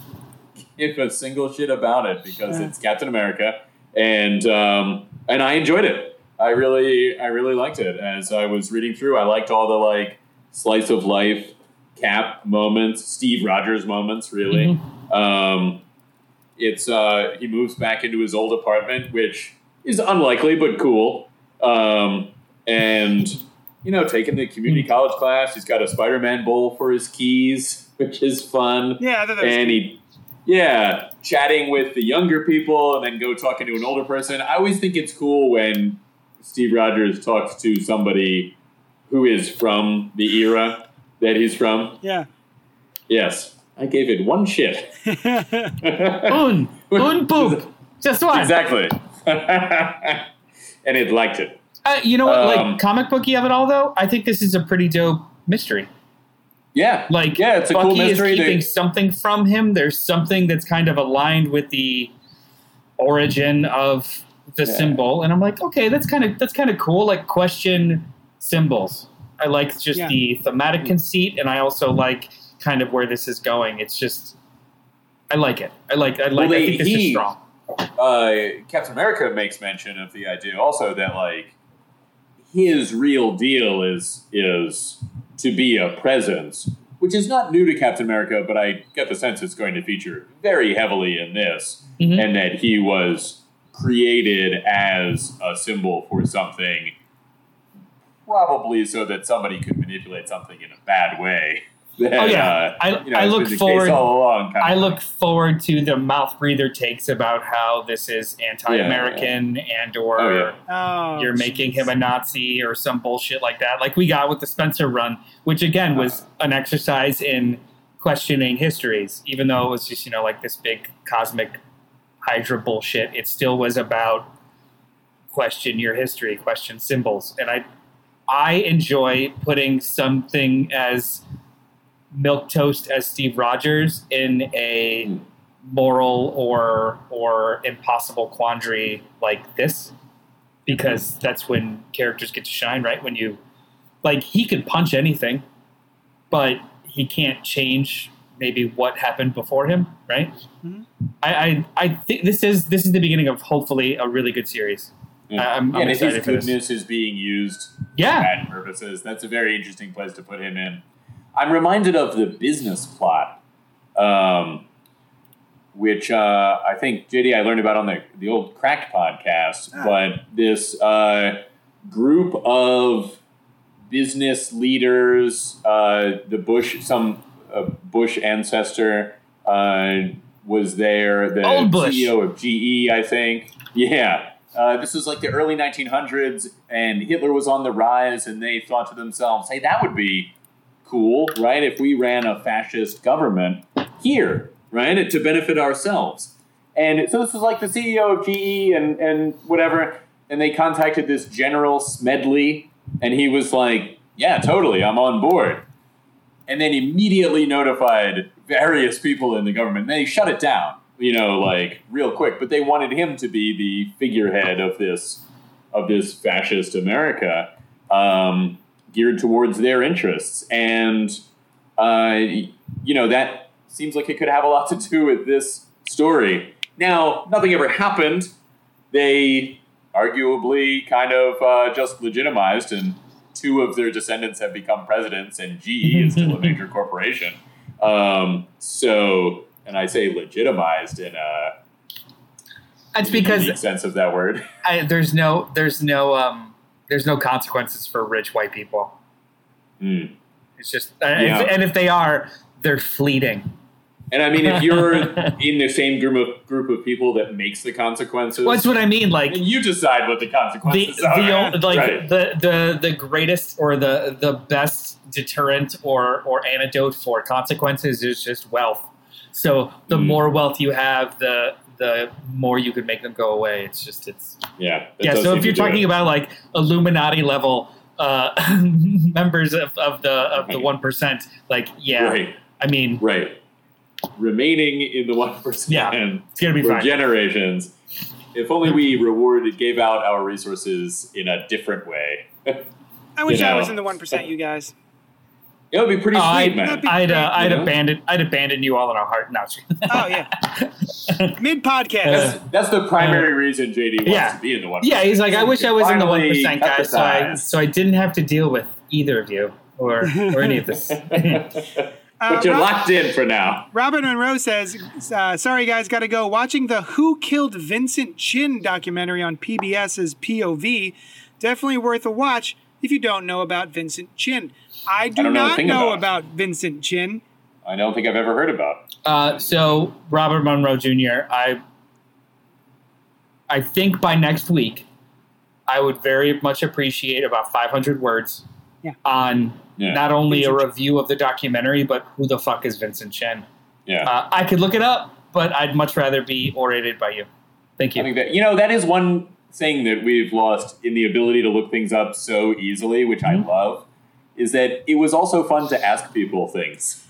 give a single shit about it because it's Captain America, and I enjoyed it. I really liked it. As I was reading through, I liked all the like. Slice of life, Cap moments, Steve Rogers moments, really. Mm-hmm. He moves back into his old apartment, which is unlikely, but cool. And, you know, taking the community college class. He's got a Spider-Man bowl for his keys, which is fun. Yeah. Chatting with the younger people and then go talking to an older person. I always think it's cool when Steve Rogers talks to somebody who is from the era that he's from. Yeah. Yes. I gave it one shit. Un poop. Just one. Exactly. And it liked it. You know what? Like comic booky of it all, though, I think this is a pretty dope mystery. Yeah, like yeah, it's a Bucky cool mystery. Is keeping something from him. There's something that's kind of aligned with the origin of the symbol, and I'm like, okay, that's kind of cool. Like question symbols. I like just the thematic conceit, and I also like kind of where this is going. It's just, I like it. I think this is strong. Captain America makes mention of the idea also that like his real deal is to be a presence, which is not new to Captain America, but I get the sense it's going to feature very heavily in this, and that he was created as a symbol for something, probably so that somebody could manipulate something in a bad way. I look forward to the mouth breather takes about how this is anti-American you're making him a Nazi or some bullshit like that. Like we got with the Spencer run, which again was an exercise in questioning histories, even though it was just, you know, like this big cosmic Hydra bullshit. It still was about question your history, question symbols. And I enjoy putting something as milquetoast as Steve Rogers in a moral or impossible quandary like this, because that's when characters get to shine, right? When you, like, he could punch anything, but he can't change maybe what happened before him, right? I think this is the beginning of hopefully a really good series. I'm excited for this. His goodness is being used for bad purposes. That's a very interesting place to put him in. I'm reminded of the business plot, which I think, JD, I learned about on the old Cracked podcast, but this group of business leaders, Bush ancestor was there, the CEO of GE, I think. Yeah. This was like the early 1900s, and Hitler was on the rise, and they thought to themselves, hey, that would be cool, right? If we ran a fascist government here, right, to benefit ourselves. And so this was like the CEO of GE and whatever, and they contacted this General Smedley, and he was like, yeah, totally, I'm on board. And then immediately notified various people in the government. And they shut it down, you know, like real quick. But they wanted him to be the figurehead of this fascist America. Geared towards their interests. And, you know, that seems like it could have a lot to do with this story. Now, nothing ever happened. They arguably kind of just legitimized, and two of their descendants have become presidents, and GE is still a major corporation. So, and I say legitimized in a unique sense of that word. There's no consequences for rich white people. It's just, and if they are, they're fleeting. And I mean, if you're in the same group of people that makes the consequences, well, that's what I mean. Like, you decide what the consequences are. The greatest or the best deterrent or antidote for consequences is just wealth. So the more wealth you have, the more you could make them go away. Yeah. So if you're talking about like Illuminati level members of the 1%, remaining in the 1%, it's gonna be for generations. If only we gave out our resources in a different way. I wish I was in the 1%, you guys. It would be pretty sweet, man. I'd abandon you all in our heart. No. Oh, yeah. Mid-podcast. That's the primary reason JD wants to be in the 1%. Yeah, he's like, I wish I was in the 1%, guys, so I didn't have to deal with either of you or any of this. But you're locked in for now. Robert Monroe says, sorry, guys, got to go. Watching the Who Killed Vincent Chin documentary on PBS's POV, definitely worth a watch if you don't know about Vincent Chin. I do not know about Vincent Chin. I don't think I've ever heard about. So Robert Monroe Jr., I think by next week, I would very much appreciate about 500 words on not only Vincent a review of the documentary, but who the fuck is Vincent Chin? Yeah, I could look it up, but I'd much rather be orated by you. Thank you. I think that is one thing that we've lost in the ability to look things up so easily, which I love, is that it was also fun to ask people things.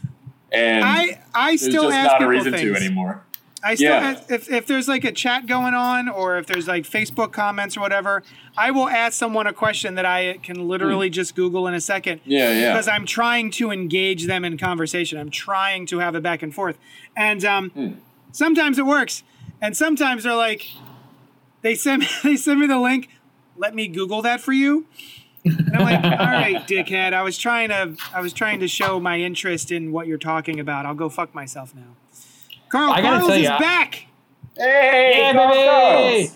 And I still ask people things. There's just not a reason to anymore. I still ask, if there's like a chat going on or if there's like Facebook comments or whatever, I will ask someone a question that I can literally just Google in a second. Yeah. Because I'm trying to engage them in conversation. I'm trying to have a back and forth. And sometimes it works. And sometimes they're like, they send me the link. Let me Google that for you. And I'm like, all right, dickhead. I was trying to show my interest in what you're talking about. I'll go fuck myself now. Carl's is back. Hey, yeah, baby.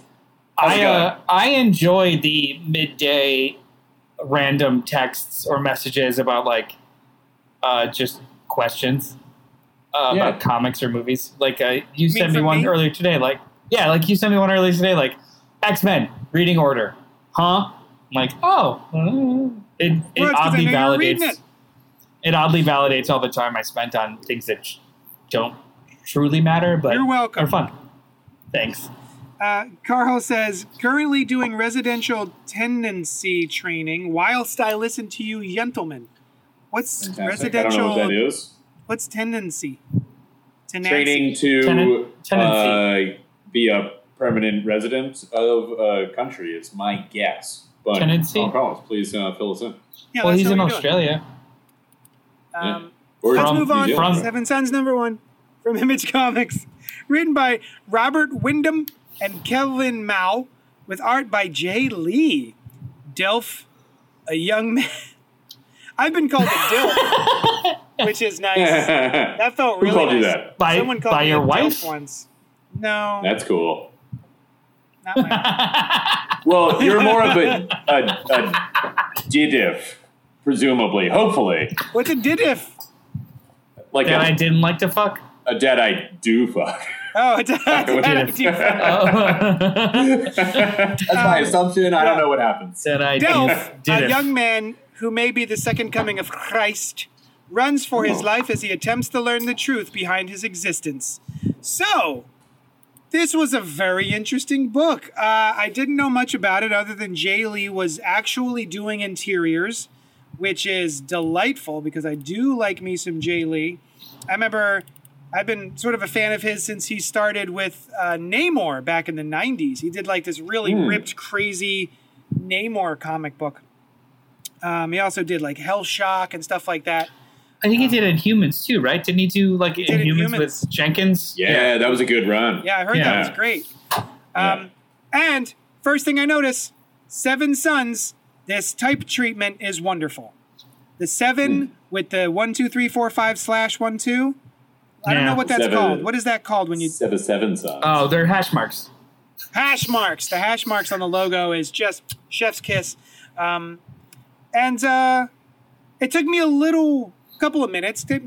I enjoy the midday random texts or messages about like just questions about comics or movies. Like you sent me one earlier today. Like you sent me one earlier today. Like X-Men reading order, huh? I'm like, oh, it oddly validates. It oddly validates all the time I spent on things that don't truly matter, but you're welcome. They're fun. Thanks. Carl says, currently doing residential tendency training whilst I listen to you, gentlemen. What's residential? I don't know what that is. What's tendency? Training to be a permanent resident of a country is my guess. But Carl, please fill us in. Yeah, well, he's in Australia. Let's move on. From Seven Sons number 1. From Image Comics, written by Robert Wyndham and Kelvin Mao, with art by Jay Lee. Delph, a young man. I've been called a Dilf, which is nice. That felt really nice. Who called you that? Someone called me your wife? Dilf once. No. That's cool. Not my wife. Well, you're more of a Didiff, presumably. Hopefully. What's a Didiff? Like that I didn't like to fuck? A dad I do fuck. Oh, a dad I do fuck. That's my assumption. I don't know what happens. Delph, a young man who may be the second coming of Christ, runs for his life as he attempts to learn the truth behind his existence. So, this was a very interesting book. I didn't know much about it other than Jay Lee was actually doing interiors, which is delightful because I do like me some Jay Lee. I remember... I've been sort of a fan of his since he started with Namor back in the 90s. He did like this really ripped, crazy Namor comic book. He also did like Hell Shock and stuff like that. I think he did Inhumans too, right? Didn't he do like Inhumans with Jenkins? Yeah, that was a good run. Yeah, I heard that was great. And first thing I notice, Seven Sons, this type treatment is wonderful. The 7 with the 1, 2, 3, 4, 5/1, 2. I don't know what that's called. What is that called when you... Seven Sons. Oh, they're hash marks. Hash marks. The hash marks on the logo is just chef's kiss. And it took me a couple of minutes to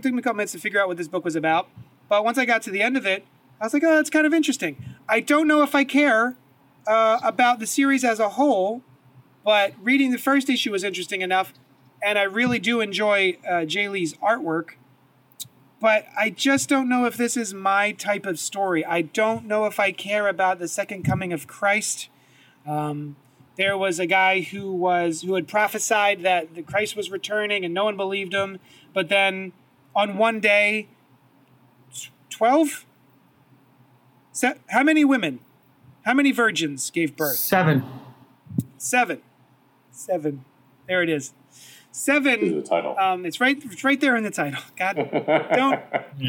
figure out what this book was about. But once I got to the end of it, I was like, oh, that's kind of interesting. I don't know if I care about the series as a whole, but reading the first issue was interesting enough. And I really do enjoy Jay Lee's artwork. But I just don't know if this is my type of story. I don't know if I care about the second coming of Christ. There was a guy who had prophesied that the Christ was returning and no one believed him. But then on one day, 12? How many women? How many virgins gave birth? 7. There it is. 7. The title. It's right there in the title. God, don't.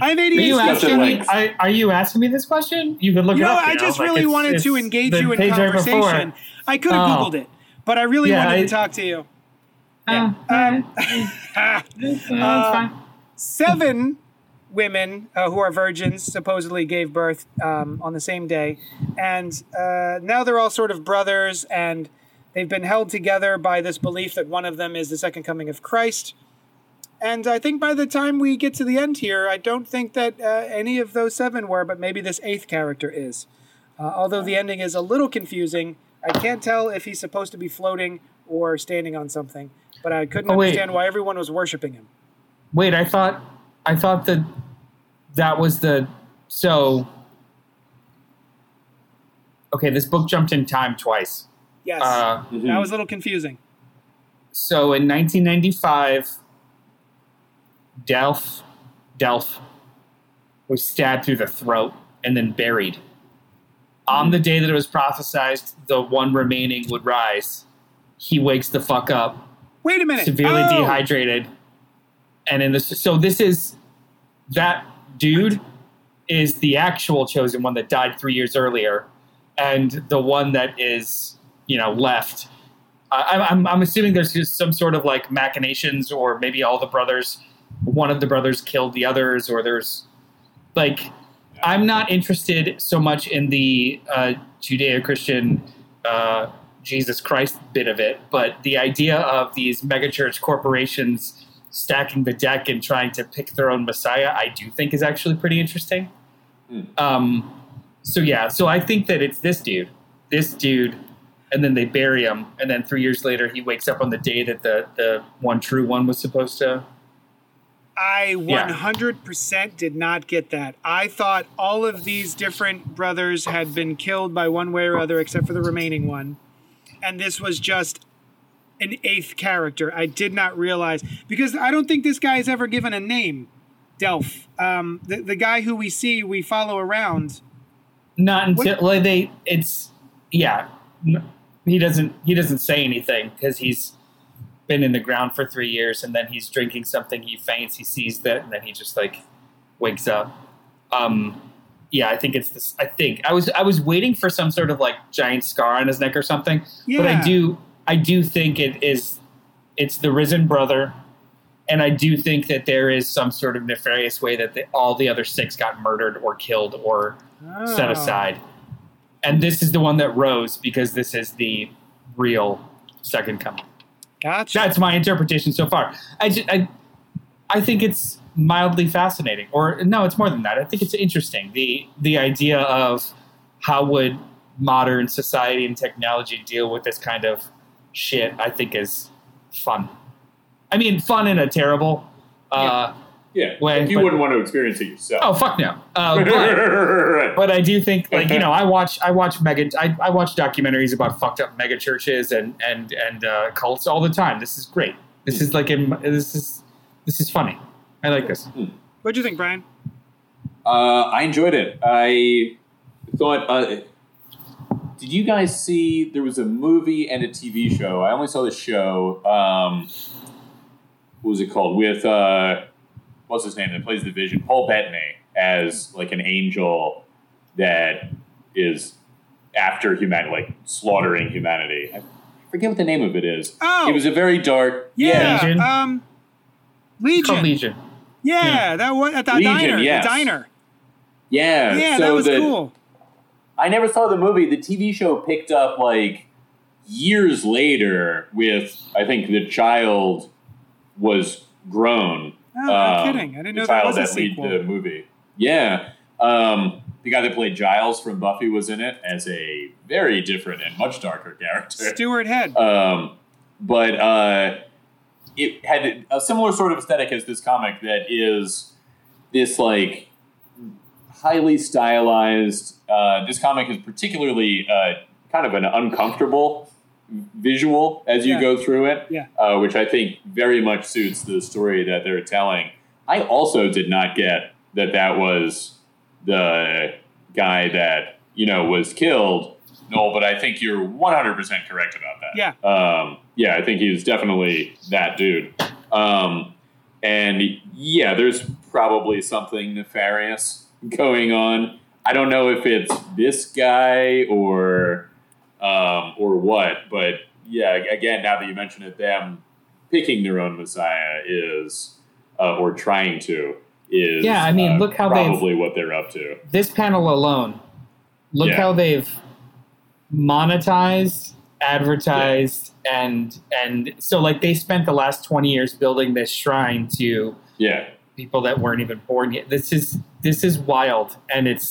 I have ADHD. Are you asking me this question? You could look it up. I just really wanted to engage you in conversation. I could have Googled it, but I really wanted to talk to you. Fine. 7 women who are virgins supposedly gave birth on the same day, and now they're all sort of brothers and. They've been held together by this belief that one of them is the second coming of Christ. And I think by the time we get to the end here, I don't think that any of those 7 were, but maybe this 8th character is. Although the ending is a little confusing. I can't tell if he's supposed to be floating or standing on something. But I couldn't understand why everyone was worshiping him. Wait, I thought that was the... So... okay, this book jumped in time twice. Yes. That was a little confusing. So in 1995, Delph was stabbed through the throat and then buried. On the day that it was prophesized, the one remaining would rise. He wakes the fuck up. Wait a minute. Severely dehydrated. And this is that dude is the actual chosen one that died 3 years earlier. And the one that is, left. I'm assuming there's just some sort of like machinations, or maybe one of the brothers killed the others, or there's like, I'm not interested so much in the Judeo-Christian Jesus Christ bit of it, but the idea of these megachurch corporations stacking the deck and trying to pick their own messiah, I do think is actually pretty interesting. So I think that it's this dude, and then they bury him, and then 3 years later he wakes up on the day that the one true one was supposed to. I 100% did not get that. I thought all of these different brothers had been killed by one way or other, except for the remaining one. And this was just an eighth character. I did not realize, because I don't think this guy is ever given a name, Delph. The guy who we follow around. Not until he doesn't say anything, because he's been in the ground for 3 years, and then he's drinking something, he faints, he sees that, and then he just like wakes up. I think it's this. I was waiting for some sort of like giant scar on his neck or something, but I do think it's the risen brother, and I do think that there is some sort of nefarious way that all the other six got murdered or killed or set aside, and this is the one that rose because this is the real second coming. Gotcha. That's my interpretation so far. I think it's mildly fascinating. Or no, it's more than that. I think it's interesting. The idea of how would modern society and technology deal with this kind of shit, I think is fun. I mean, fun in a terrible way. Like, you wouldn't want to experience it yourself. Oh, fuck no. But I do think, like, I watch documentaries about fucked up mega churches and cults all the time. This is great. This is like this is funny. I like this. What do you think, Brian? I enjoyed it. I thought. Did you guys see? There was a movie and a TV show. I only saw the show. What was it called? With what's his name that plays the Vision? Paul Bettany as like an angel that is after humanity, like slaughtering humanity. I forget what the name of it is. Oh, it was a very dark. Yeah, Legion. Legion. Legion. Yeah, that was at the Legion, diner. Yes. The diner. Yeah. Yeah, so that was cool. I never saw the movie. The TV show picked up like years later with, I think, the child was grown. No, I'm kidding. I didn't know that was a sequel. The child that lead the movie. Yeah. The guy that played Giles from Buffy was in it as a very different and much darker character. Stuart Head. But it had a similar sort of aesthetic as this comic that is this like highly stylized. This comic is particularly kind of an uncomfortable visual as you go through it, which I think very much suits the story that they're telling. I also did not get that was the guy that, was killed. No, but I think you're 100% correct about that. Yeah. I think he's definitely that dude. And there's probably something nefarious going on. I don't know if it's this guy or what, but again, now that you mention it, them picking their own messiah is or trying to is look how probably what they're up to. This panel alone, look how they've monetized, advertised, and so like they spent the last 20 years building this shrine to people that weren't even born yet. This is wild, and it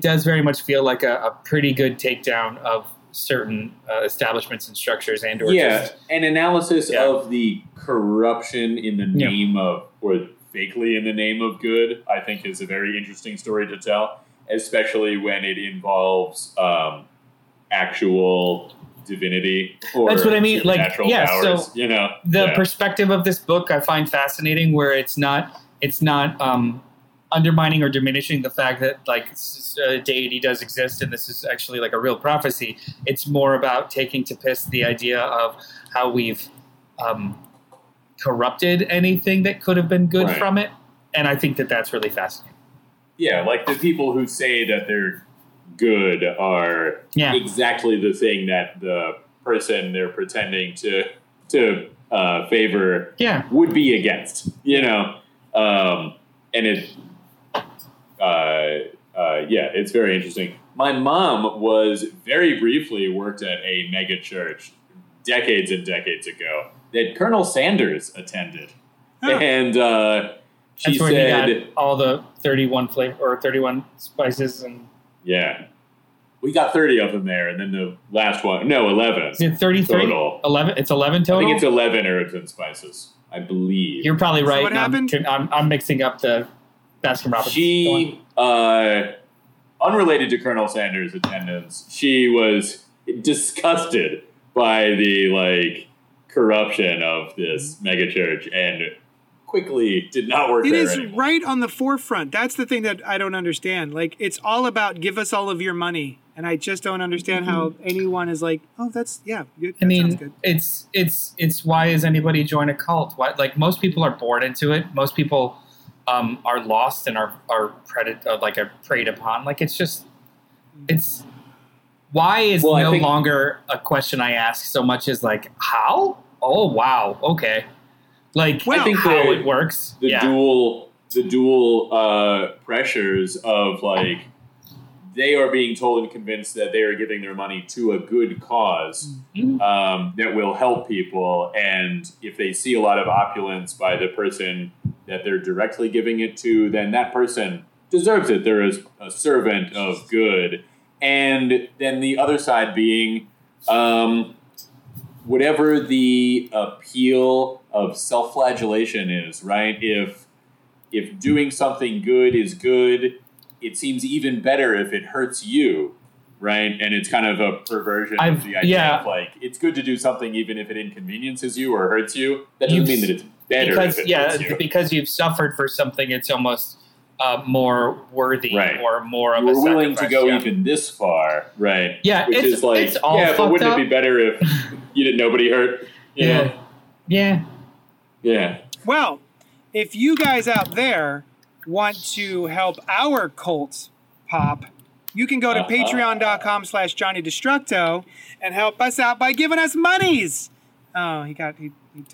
does very much feel like a pretty good takedown of certain establishments and structures, and or just an analysis of the corruption in the name of, or fakely in the name of good, I think is a very interesting story to tell. especially when it involves actual divinity or that's what I mean. Like, yeah, powers, so you know, the perspective of this book I find fascinating, where it's not undermining or diminishing the fact that like deity does exist and this is actually like a real prophecy. It's more about taking to piss the idea of how we've corrupted anything that could have been good from it, and I think that that's really fascinating. Yeah, like the people who say that they're good are exactly the thing that the person they're pretending to favor would be against, you know. And it. It's very interesting. My mom was very briefly worked at a mega church decades and decades ago that Colonel Sanders attended. Yeah. And she that's said where he got all the 31 flavor or 31 spices. And yeah, we got 30 of them there. And then the last one, no, 11. Is it 33? Total. 11. It's 11 total? I think it's 11 herbs and spices, I believe. You're probably right. So what happened? I'm mixing up the Baskin-Robbins. She, unrelated to Colonel Sanders' attendance, she was disgusted by the like corruption of this megachurch and quickly did not work. It is anymore. Right on the forefront. That's the thing that I don't understand. Like, it's all about give us all of your money, and I just don't understand how anyone is like, oh, that's good. I mean, good. It's why is anybody join a cult? Why, like, most people are born into it. Most people are lost and are preyed upon. Like, it's just why is no longer a question I ask so much as like how? Oh wow, okay. Like, well, I think how it works. The dual pressures of like they are being told and convinced that they are giving their money to a good cause that will help people, and if they see a lot of opulence by the person that they're directly giving it to, then that person deserves it. They're a servant of good, and then the other side being whatever the appeal of self-flagellation is, right? If doing something good is good, it seems even better if it hurts you, right? And it's kind of a perversion of the idea of like, it's good to do something even if it inconveniences you or hurts you. That doesn't mean that it's better if it hurts you. Because you've suffered for something, it's almost more worthy or more of a sacrifice. We're willing to go even this far, right? Yeah, which is like, it's all fucked but wouldn't it be better if you didn't nobody hurt? You know? Yeah. Yeah. Well, if you guys out there want to help our cult pop, you can go to patreon.com/JohnnyDestructo and help us out by giving us monies. Oh, he took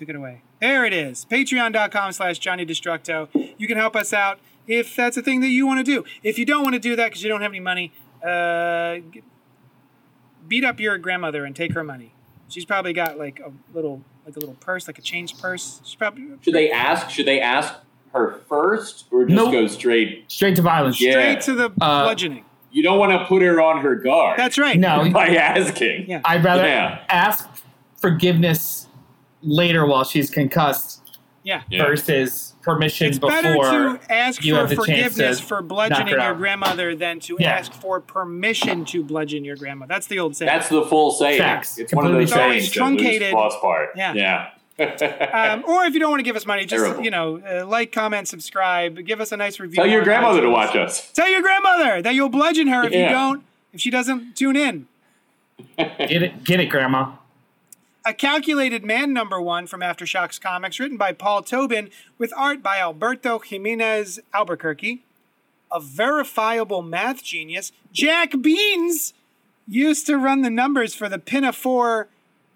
it away. There it is. Patreon.com/JohnnyDestructo. You can help us out if that's a thing that you want to do. If you don't want to do that because you don't have any money, beat up your grandmother and take her money. She's probably got like a little purse, like a change purse. Should they ask her first, or just go straight to violence? Yeah. Straight to the bludgeoning. You don't want to put her on her guard. That's right. No, by asking. Yeah. I'd rather ask forgiveness later while she's concussed. Yeah. Versus permission it's before. It's better to ask for forgiveness for bludgeoning your grandmother than to ask for permission to bludgeon your grandmother. That's the old saying. That's the full saying. Facts. It's completely one of those sayings truncated. Lost part. Yeah. Or if you don't want to give us money, just like, comment, subscribe, give us a nice review. Tell your grandmother to watch us. Tell your grandmother that you'll bludgeon her if she doesn't tune in. Get it, Grandma. A Calculated Man #1 from Aftershocks Comics, written by Paul Tobin, with art by Alberto Jimenez Albuquerque. A verifiable math genius, Jack Beans used to run the numbers for the Pinafore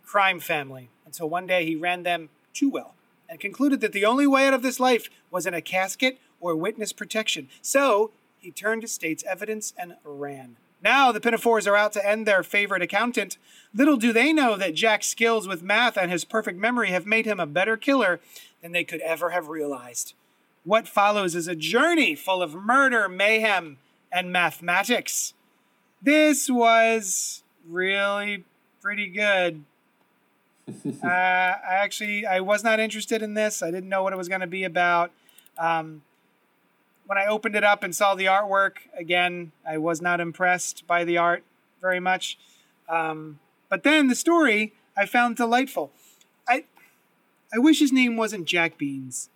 crime family until one day he ran them too well and concluded that the only way out of this life was in a casket or witness protection. So he turned to state's evidence and ran. Now the Pinafores are out to end their favorite accountant. Little do they know that Jack's skills with math and his perfect memory have made him a better killer than they could ever have realized. What follows is a journey full of murder, mayhem, and mathematics. This was really pretty good. I was not interested in this. I didn't know what it was going to be about. When I opened it up and saw the artwork, again, I was not impressed by the art very much. But then the story I found delightful. I wish his name wasn't Jack Beans.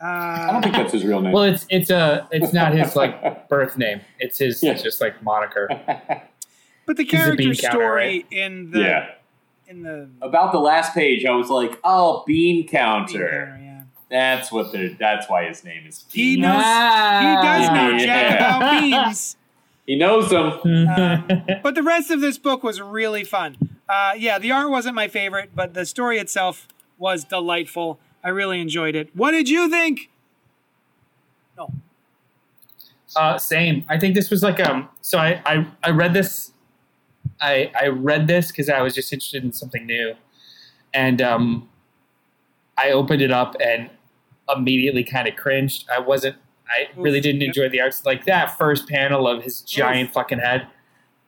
I don't think that's his real name. Well, it's not his like birth name. It's his it's just like moniker. But the character story counter, right? in the about the last page, I was like, oh, bean counter. That's what they're. That's why his name is. Beans. He knows. He does know Jack about beans. He knows them. But the rest of this book was really fun. The art wasn't my favorite, but the story itself was delightful. I really enjoyed it. What did you think? No. Same. I think this was like So I read this. I read this because I was just interested in something new, and I opened it up and immediately kind of cringed. I really didn't enjoy the arts. Like that first panel of his giant fucking head.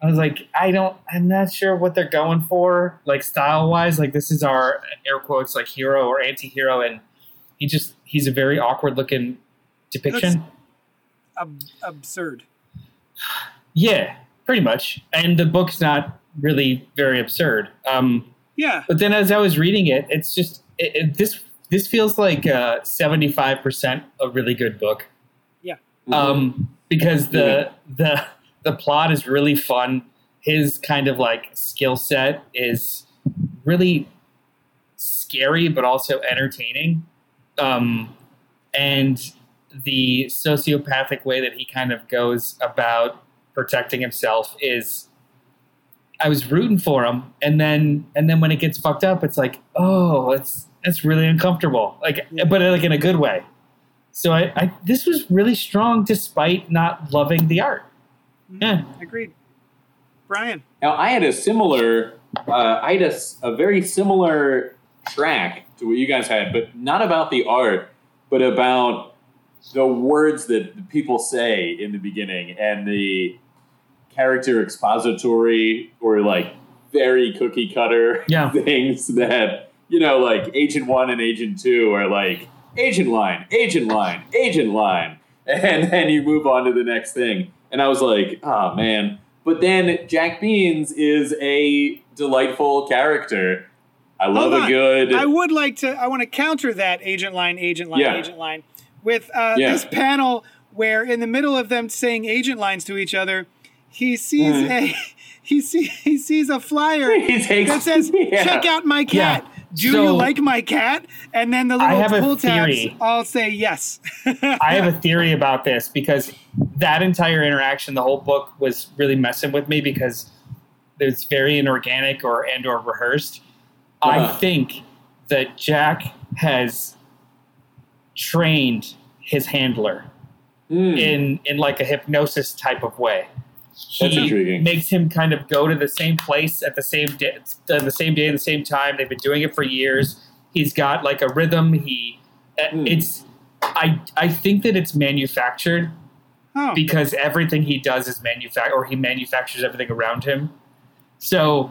I was like, I'm not sure what they're going for, like style wise. Like this is our air quotes, like hero or anti-hero. And he's a very awkward looking depiction. Absurd. Yeah, pretty much. And the book's not really very absurd. But then as I was reading it, it's just, this feels like 75% a really good book. Yeah. Because the plot is really fun. His kind of like skill set is really scary, but also entertaining. And the sociopathic way that he kind of goes about protecting himself is, I was rooting for him. And then when it gets fucked up, it's like, oh, that's really uncomfortable. Like, but like in a good way. So this was really strong despite not loving the art. Yeah, agreed. Brian. Now I had a similar, I had a very similar track to what you guys had, but not about the art, but about the words that the people say in the beginning and the character expository or like very cookie cutter things that, you know, like Agent 1 and Agent 2 are like agent line. And then you move on to the next thing. And I was like, oh, man. But then Jack Beans is a delightful character. I love a good... I want to counter that agent line with this panel where in the middle of them saying agent lines to each other, he sees a flyer that says, check out my cat. Yeah. You like my cat? And then the little pull tabs all say yes. I have a theory about this because that entire interaction, the whole book was really messing with me because it's very inorganic or rehearsed. I think that Jack has trained his handler in like a hypnosis type of way. That's intriguing. Makes him kind of go to the same place at the same time. They've been doing it for years. He's got like a rhythm. I think that it's manufactured because everything he does is manufactured, or he manufactures everything around him. So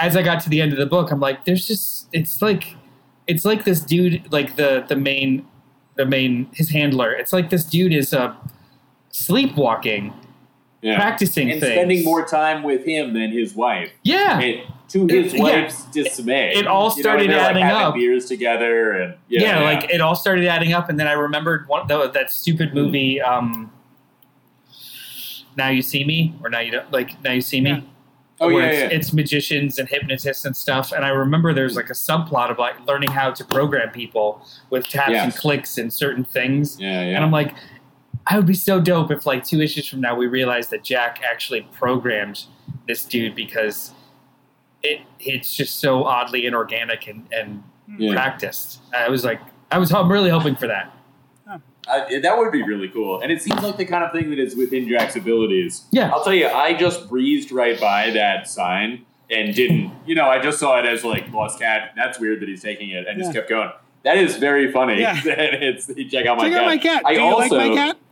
as I got to the end of the book, I'm like, it's like this dude, like the main, his handler. It's like this dude is sleepwalking. Yeah. Practicing and things. Spending more time with him than his wife. Yeah. And to his wife's dismay. It all started adding up. Having beers together. And, it all started adding up. And then I remembered that stupid movie, Now You See Me, or Now You Don't, like Now You See Me. Yeah. Oh, yeah, it's magicians and hypnotists and stuff. And I remember there's like a subplot of like learning how to program people with taps and clicks and certain things. Yeah, yeah. And I'm like... I would be so dope if, like, 2 issues from now, we realized that Jack actually programmed this dude because it's just so oddly inorganic and practiced. I'm really hoping for that. That would be really cool. And it seems like the kind of thing that is within Jack's abilities. Yeah. I'll tell you, I just breezed right by that sign and didn't. I just saw it as, like, lost cat. That's weird that he's taking it and just kept going. That is very funny. Yeah. Check out my cat. Do you like my cat?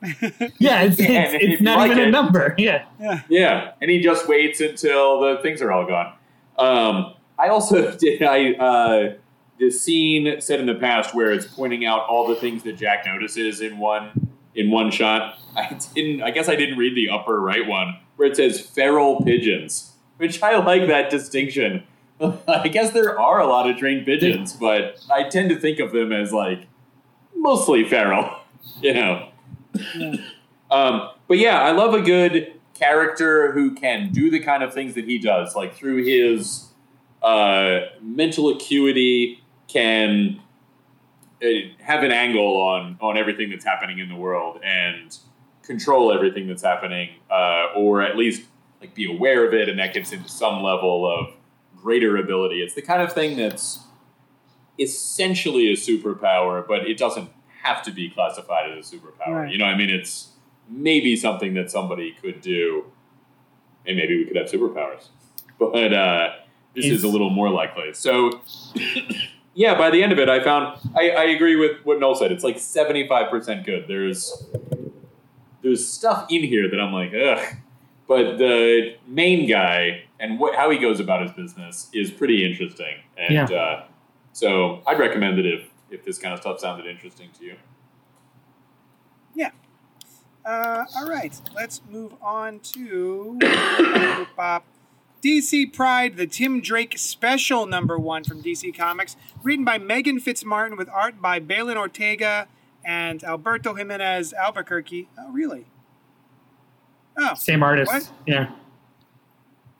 It's not even a number. Yeah. And he just waits until the things are all gone. I also did the scene set in the past where it's pointing out all the things that Jack notices in one in one shot. I guess I didn't read the upper right one where it says feral pigeons, which I like that distinction. I guess there are a lot of trained pigeons, but I tend to think of them as like mostly feral, you know. But yeah, I love a good character who can do the kind of things that he does, like through his mental acuity can have an angle on everything that's happening in the world and control everything that's happening, or at least like be aware of it, and that gets into some level of greater ability. It's the kind of thing that's essentially a superpower, but it doesn't have to be classified as a superpower. Right. You know what I mean? It's maybe something that somebody could do, and maybe we could have superpowers. But this is a little more likely. So, yeah, by the end of it, I found... I agree with what Noel said. It's like 75% good. There's stuff in here that I'm like, ugh. But the main guy and how he goes about his business is pretty interesting. And yeah. So I'd recommend it if this kind of stuff sounded interesting to you. Yeah. All right. Let's move on to DC Pride, the Tim Drake special #1 from DC Comics, written by Megan Fitzmartin with art by Balin Ortega and Alberto Jimenez Albuquerque. Oh, really? Oh, same artist. What? Yeah.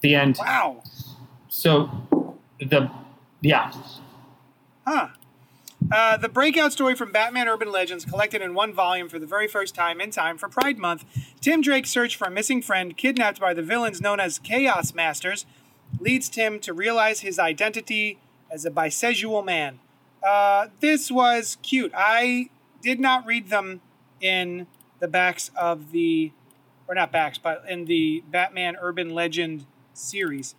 The end. Wow. So, the breakout story from Batman Urban Legends, collected in one volume for the very first time in time for Pride Month. Tim Drake's search for a missing friend, kidnapped by the villains known as Chaos Masters, leads Tim to realize his identity as a bisexual man. This was cute. I did not read them in the backs of the... Or not backs, but in the Batman Urban Legend series.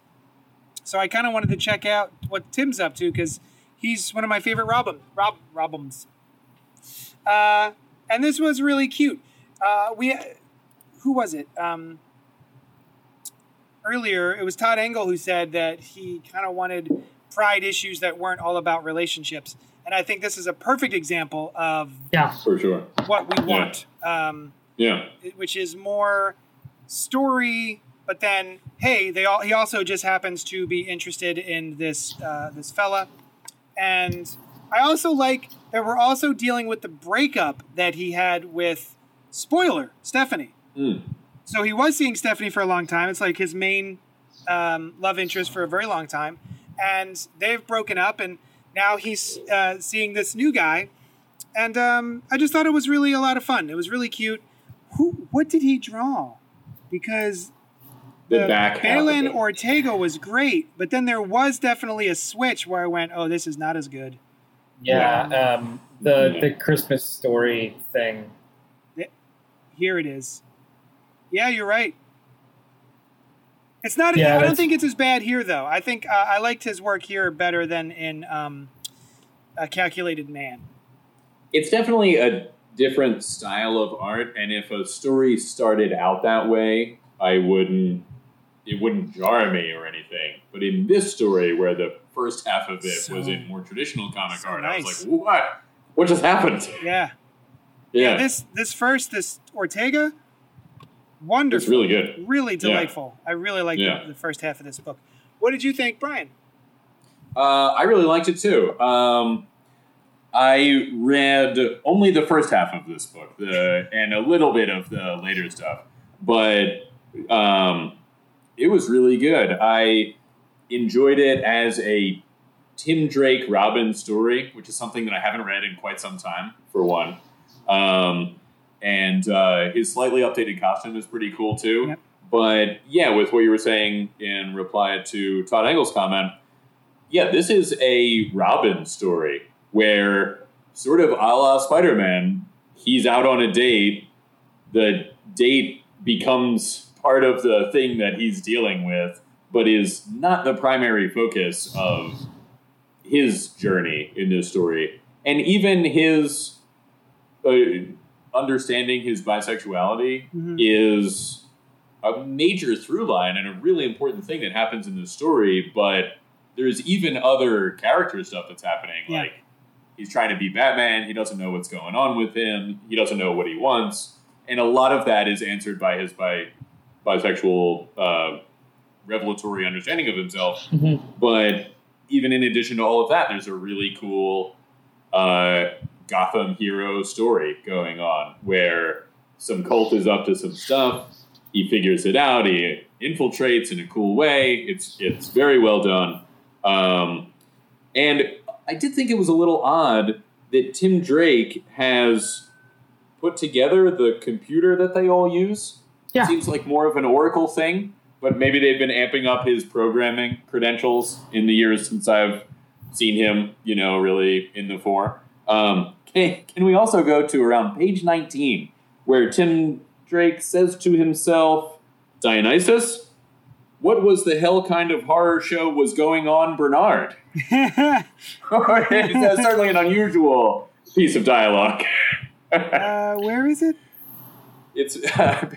So I kind of wanted to check out what Tim's up to, because he's one of my favorite Robums. And this was really cute. Who was it? Earlier, it was Todd Engel who said that he kind of wanted Pride issues that weren't all about relationships. And I think this is a perfect example of for sure what we want. Yeah. Which is more story, but then, hey, he also just happens to be interested in this fella. And I also like that we're also dealing with the breakup that he had with Spoiler, Stephanie. Mm. So he was seeing Stephanie for a long time. It's like his main love interest for a very long time. And they've broken up, and now he's seeing this new guy. And I just thought it was really a lot of fun. It was really cute. What did he draw? Because Balin Ortega was great, but then there was definitely a switch where I went, oh, this is not as good. Yeah, the Christmas story thing. Here it is. Yeah, you're right. It's not. I don't think it's as bad here, though. I think I liked his work here better than in A Calculated Man. It's definitely a different style of art, and if a story started out that way, it wouldn't jar me or anything. But in this story, where the first half of it was in more traditional comic art, nice. I was like, what? What just happened? Yeah. This Ortega, wonderful. It's really good. Really delightful. Yeah. I really liked the first half of this book. What did you think, Brian? I really liked it too. I read only the first half of this book and a little bit of the later stuff, but it was really good. I enjoyed it as a Tim Drake Robin story, which is something that I haven't read in quite some time, for one. And his slightly updated costume is pretty cool, too. Yep. But, yeah, with what you were saying in reply to Todd Engel's comment, yeah, this is a Robin story, where sort of a la Spider-Man, he's out on a date, the date becomes part of the thing that he's dealing with, but is not the primary focus of his journey in this story. And even his understanding his bisexuality is a major through line and a really important thing that happens in this story, but there's even other character stuff that's happening, like He's trying to be Batman. He doesn't know what's going on with him. He doesn't know what he wants. And a lot of that is answered by his bisexual revelatory understanding of himself. Mm-hmm. But even in addition to all of that, there's a really cool Gotham hero story going on where some cult is up to some stuff. He figures it out. He infiltrates in a cool way. It's very well done. And I did think it was a little odd that Tim Drake has put together the computer that they all use. Yeah. It seems like more of an Oracle thing, but maybe they've been amping up his programming credentials in the years since I've seen him, really in the fore. Can we also go to around page 19 where Tim Drake says to himself, Dionysus? What was the hell kind of horror show was going on, Bernard? It's certainly an unusual piece of dialogue. Where is it? It's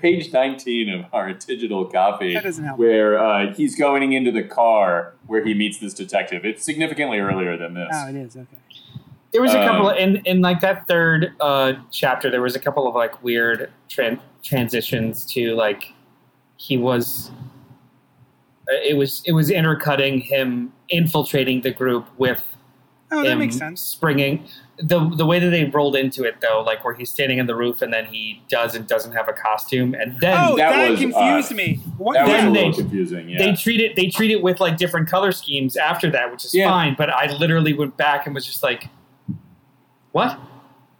page 19 of our digital copy. That doesn't help. Where he's going into the car where he meets this detective. It's significantly earlier than this. Oh, it is. Okay. There was a couple of, in like that third chapter, there was a couple of like weird transitions to like he was... It was intercutting him infiltrating the group with that makes sense. Springing. The way that they rolled into it, though, like where he's standing on the roof and then he doesn't have a costume. And then that confused me. That was a little confusing, yeah. They treat it with like different color schemes after that, which is fine. But I literally went back and was just like, what?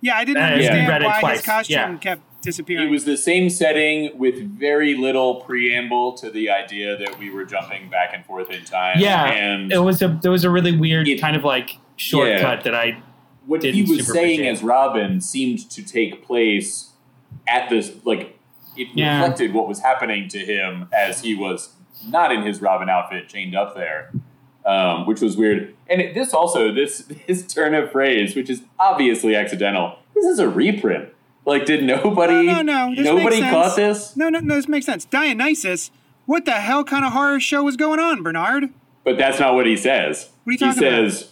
Yeah, I didn't understand why his costume kept disappearing. It was the same setting with very little preamble to the idea that we were jumping back and forth in time. Yeah, and there was a really weird kind of like shortcut that I what didn't he was saying as Robin seemed to take place at this like it reflected what was happening to him as he was not in his Robin outfit chained up there, which was weird. And this turn of phrase, which is obviously accidental, this is a reprint. Like, did nobody? No. Nobody caught this? No. This makes sense. Dionysus, what the hell kind of horror show was going on, Bernard? But that's not what he says. What are you talking about? He says,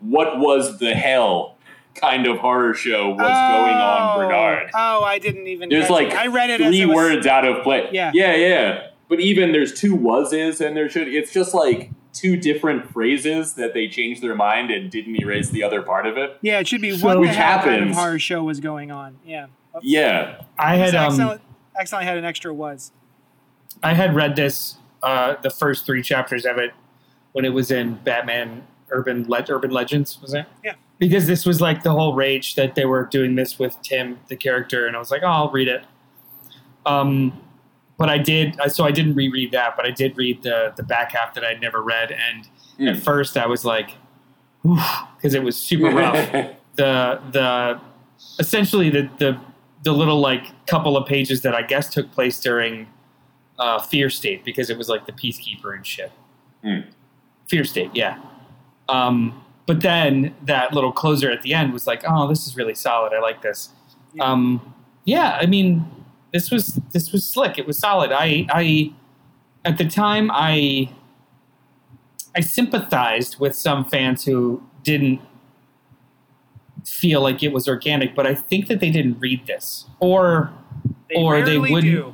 "What was the hell kind of horror show was going on, Bernard?" Oh, I didn't even. There's like I read it three as it was, words out of play. Yeah. But even there's two wases and there should. It's just like two different phrases that they changed their mind and didn't erase the other part of it. Yeah, it should be what the hell kind of horror show was going on. Yeah. Oops. Yeah. I had accidentally had an extra was. I had read this, the first three chapters of it when it was in Batman Urban Legends, was it? Yeah. Because this was like the whole rage that they were doing this with Tim, the character, and I was like, oh, I'll read it. But I didn't reread that, but I did read the back half that I'd never read. And at first I was like, because it was super rough. Essentially the little like couple of pages that I guess took place during Fear State, because it was like the Peacekeeper and shit. Mm. Fear State. Yeah. But then that little closer at the end was like, oh, this is really solid. I like this. Yeah. I mean, This was slick. It was solid. I at the time I sympathized with some fans who didn't feel like it was organic, but I think that they didn't read this, or they wouldn't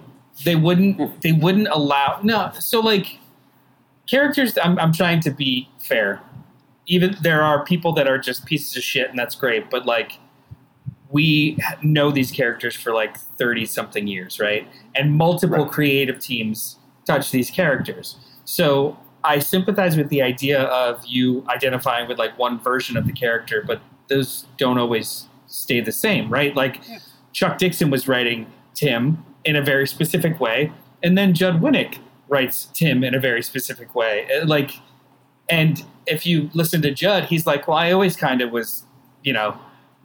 allow. No, so like characters. I'm trying to be fair. Even there are people that are just pieces of shit, and that's great. But like, we know these characters for like 30-something years, right? And multiple creative teams touch these characters. So I sympathize with the idea of you identifying with like one version of the character, but those don't always stay the same, right? Like Chuck Dixon was writing Tim in a very specific way, and then Judd Winick writes Tim in a very specific way. Like, and if you listen to Judd, he's like, well, I always kind of was,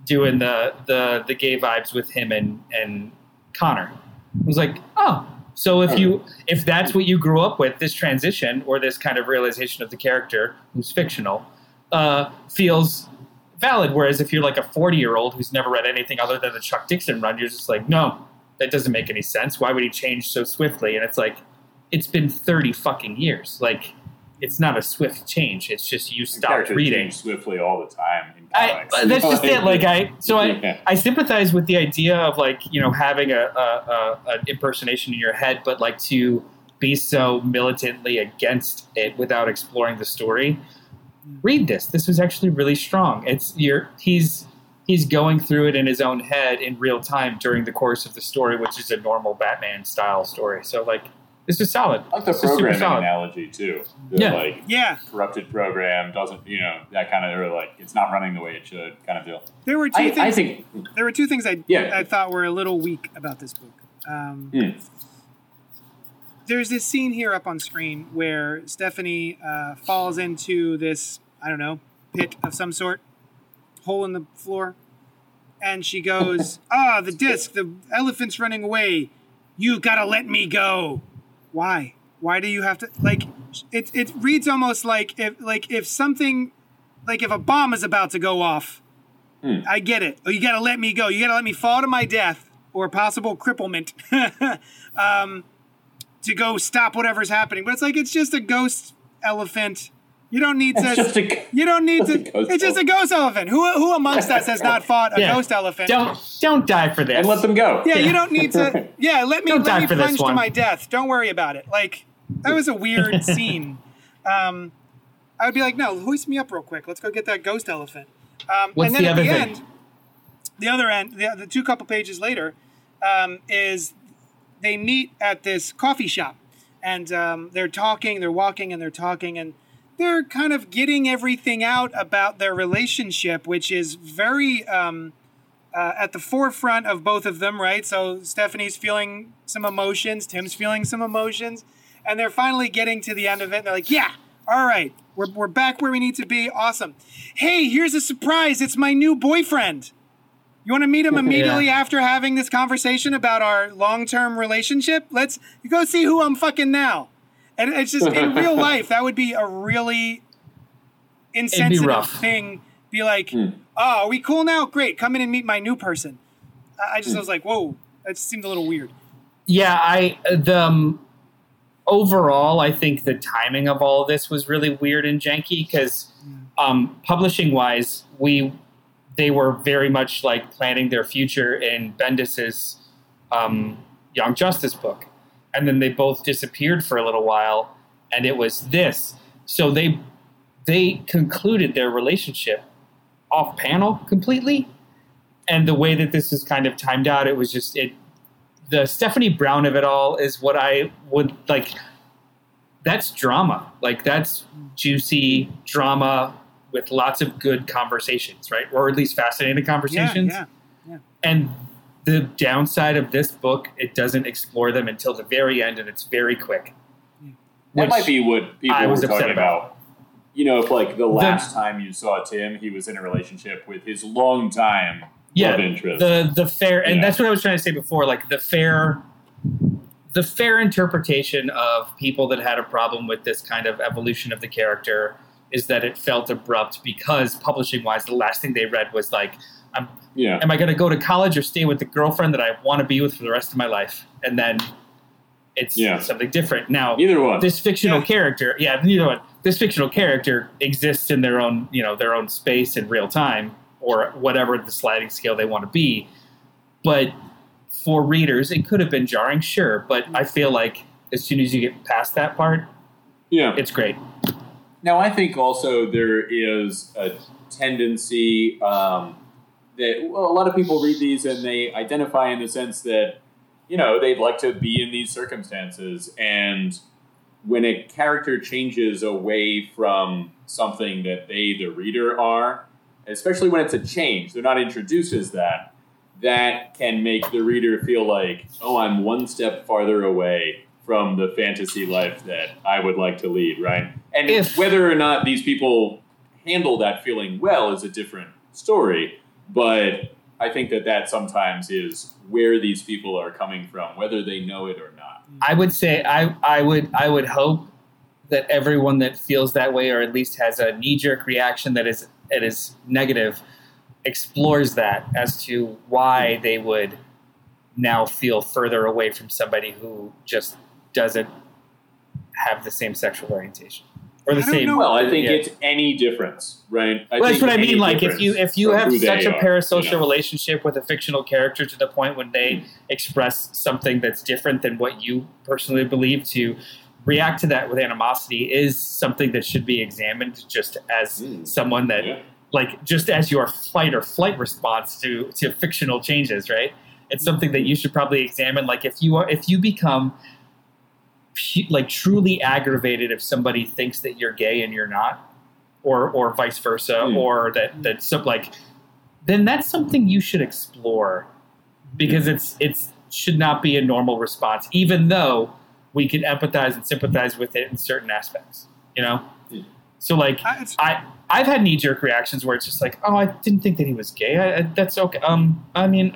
doing the gay vibes with him and Connor. I was like, oh, so if that's what you grew up with, this transition or this kind of realization of the character who's fictional feels valid. Whereas if you're like a 40-year-old who's never read anything other than the Chuck Dixon run, you're just like, no, that doesn't make any sense. Why would he change so swiftly? And it's like, it's been 30 fucking years. Like, it's not a swift change. It's just you stop reading swiftly all the time. I sympathize with the idea of like, you know, having an impersonation in your head, but like to be so militantly against it without exploring the story. Read this. This was actually really strong. He's going through it in his own head in real time during the course of the story, which is a normal Batman style story. So like, this is solid. I like the programming analogy too. Corrupted program doesn't, you know, that kind of, or like it's not running the way it should kind of deal. There were two things. There were two things I thought were a little weak about this book. There's this scene here up on screen where Stephanie falls into this, I don't know, pit of some sort, hole in the floor, and she goes, the disc, the elephant's running away. You gotta let me go. Why? Why do you have to? Like, it reads almost like if a bomb is about to go off. I get it. Oh, you gotta let me go. You gotta let me fall to my death or possible cripplement. To go stop whatever's happening, but it's like it's just a ghost elephant. You don't need to. It's just a ghost elephant. Who amongst us has not fought a ghost elephant? Don't die for this. And let them go. Yeah, you don't need to. Yeah, let me plunge to my death. Don't worry about it. Like that was a weird scene. I would be like, no, hoist me up real quick. Let's go get that ghost elephant. What's and then the other at the thing? End, the other end, the two couple pages later, is. They meet at this coffee shop, and they're walking, and they're kind of getting everything out about their relationship, which is very at the forefront of both of them, right? So Stephanie's feeling some emotions, Tim's feeling some emotions, and they're finally getting to the end of it, and they're like, yeah, all right, we're back where we need to be, awesome. Hey, here's a surprise, it's my new boyfriend. You want to meet him immediately after having this conversation about our long-term relationship? Let's go see who I'm fucking now. And it's just, in real life, that would be a really insensitive thing. Be like, are we cool now? Great, come in and meet my new person. I was like, whoa, that seemed a little weird. Yeah, overall, I think the timing of all of this was really weird and janky because publishing-wise, they were very much like planning their future in Bendis's Young Justice book. And then they both disappeared for a little while, and it was this. So they concluded their relationship off panel completely. And the way that this is kind of timed out, it was just the Stephanie Brown of it all is what I would like. That's drama. Like that's juicy drama with lots of good conversations, right? Or at least fascinating conversations. Yeah. And the downside of this book, it doesn't explore them until the very end, and it's very quick. That might be what people were talking about. You know, if like the last time you saw Tim, he was in a relationship with his longtime love interest. The fair, and that's what I was trying to say before, like the fair interpretation of people that had a problem with this kind of evolution of the character is that it felt abrupt because publishing-wise, the last thing they read was like, am I going to go to college or stay with the girlfriend that I want to be with for the rest of my life? And then it's something different. Now, either one. This fictional character, neither one. This fictional character exists in their own, you know, their own space in real time or whatever the sliding scale they want to be. But for readers, it could have been jarring, sure. But I feel like as soon as you get past that part, it's great. Now, I think also there is a tendency that a lot of people read these and they identify in the sense that, you know, they'd like to be in these circumstances. And when a character changes away from something that they, the reader, are, especially when it's a change, they're not introduced as that, that can make the reader feel like, oh, I'm one step farther away from the fantasy life that I would like to lead, right? And whether or not these people handle that feeling well is a different story, but I think that sometimes is where these people are coming from, whether they know it or not. I would say I would hope that everyone that feels that way, or at least has a knee-jerk reaction that is negative, explores that as to why they would now feel further away from somebody who just doesn't have the same sexual orientation. Or the same? Well, I think it's any difference, right? I think that's what I mean. Like, if you have such a parasocial relationship with a fictional character to the point when they express something that's different than what you personally believe, to react to that with animosity is something that should be examined just as someone that, like, just as your fight or flight response to fictional changes, right? It's something that you should probably examine. Like, if you become like truly aggravated if somebody thinks that you're gay and you're not, or vice versa, or that's like, then that's something you should explore, because it's should not be a normal response, even though we can empathize and sympathize with it in certain aspects, you know? So like I've had knee jerk reactions where it's just like, oh, I didn't think that he was gay. That's okay. I mean,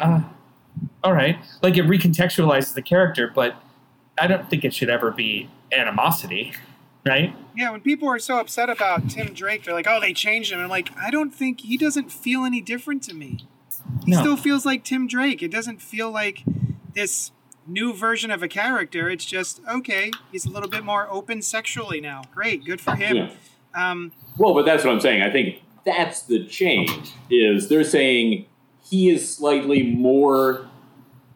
all right. Like, it recontextualizes the character, but I don't think it should ever be animosity, right? Yeah, when people are so upset about Tim Drake, they're like, oh, they changed him. And I'm like, I don't think he doesn't feel any different to me. He still feels like Tim Drake. It doesn't feel like this new version of a character. It's just, okay, he's a little bit more open sexually now. Great, good for him. Yeah. Well, but that's what I'm saying. I think that's the change, is they're saying he is slightly more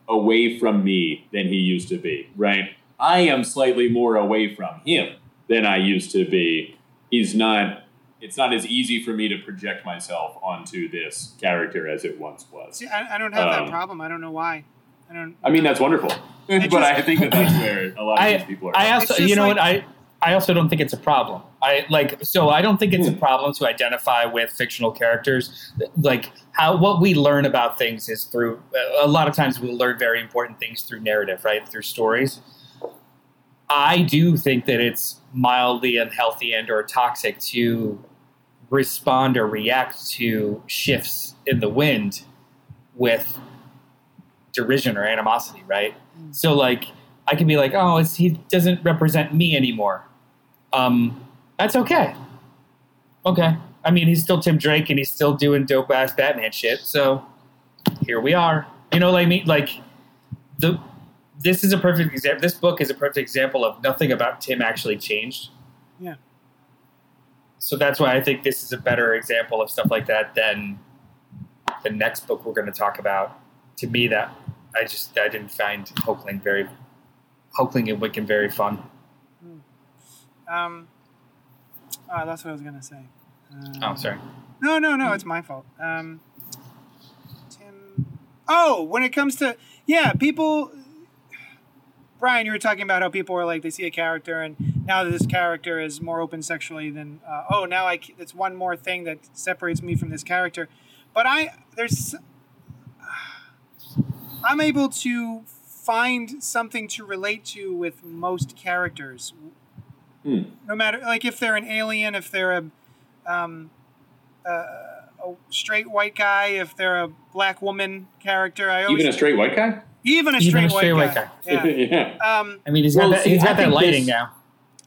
away from me than he used to be, right? I am slightly more away from him than I used to be. It's not as easy for me to project myself onto this character as it once was. See, I don't have that problem. I don't know why. I mean, that's wonderful. But I think that's where a lot of these people are. I also, you know, like, what I also don't think it's a problem. I don't think it's a problem to identify with fictional characters. Like, what we learn about things is through, a lot of times we'll learn very important things through narrative, right? Through stories. I do think that it's mildly unhealthy and or toxic to respond or react to shifts in the wind with derision or animosity, right? So like, I can be like, oh, he doesn't represent me anymore. That's okay. Okay. I mean, he's still Tim Drake and he's still doing dope-ass Batman shit, so here we are. You know what I mean? Like, this is a perfect example. This book is a perfect example of nothing about Tim actually changed. Yeah. So that's why I think this is a better example of stuff like that than the next book we're going to talk about. To me, that I didn't find Hulkling and Wiccan very fun. That's what I was gonna say. Sorry. No, it's my fault. Tim. Oh, when it comes to people. Brian, you were talking about how people are like, they see a character and now that this character is more open sexually than it's one more thing that separates me from this character. But I'm able to find something to relate to with most characters. No matter, like, if they're an alien, if they're a straight white guy, if they're a black woman character. Even a straight white guy. Yeah. I mean, he's got that lighting now.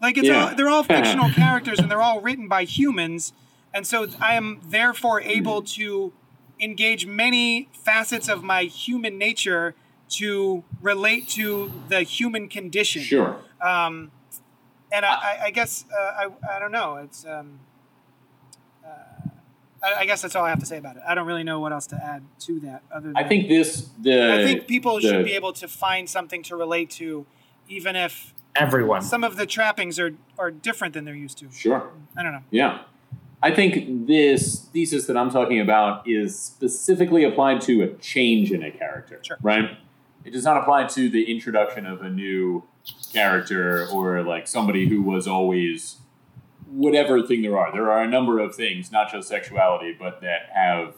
Like, they're all fictional characters, and they're all written by humans. And so I am therefore able to engage many facets of my human nature to relate to the human condition. Sure. And I guess, I don't know. It's, I guess that's all I have to say about it. I don't really know what else to add to that. Other than, I think people should be able to find something to relate to, even if everyone, some of the trappings are different than they're used to. Sure. I don't know. Yeah. I think this thesis that I'm talking about is specifically applied to a change in a character, sure, right? It does not apply to the introduction of a new character or like somebody who was always whatever thing there are. There are a number of things, not just sexuality, but that have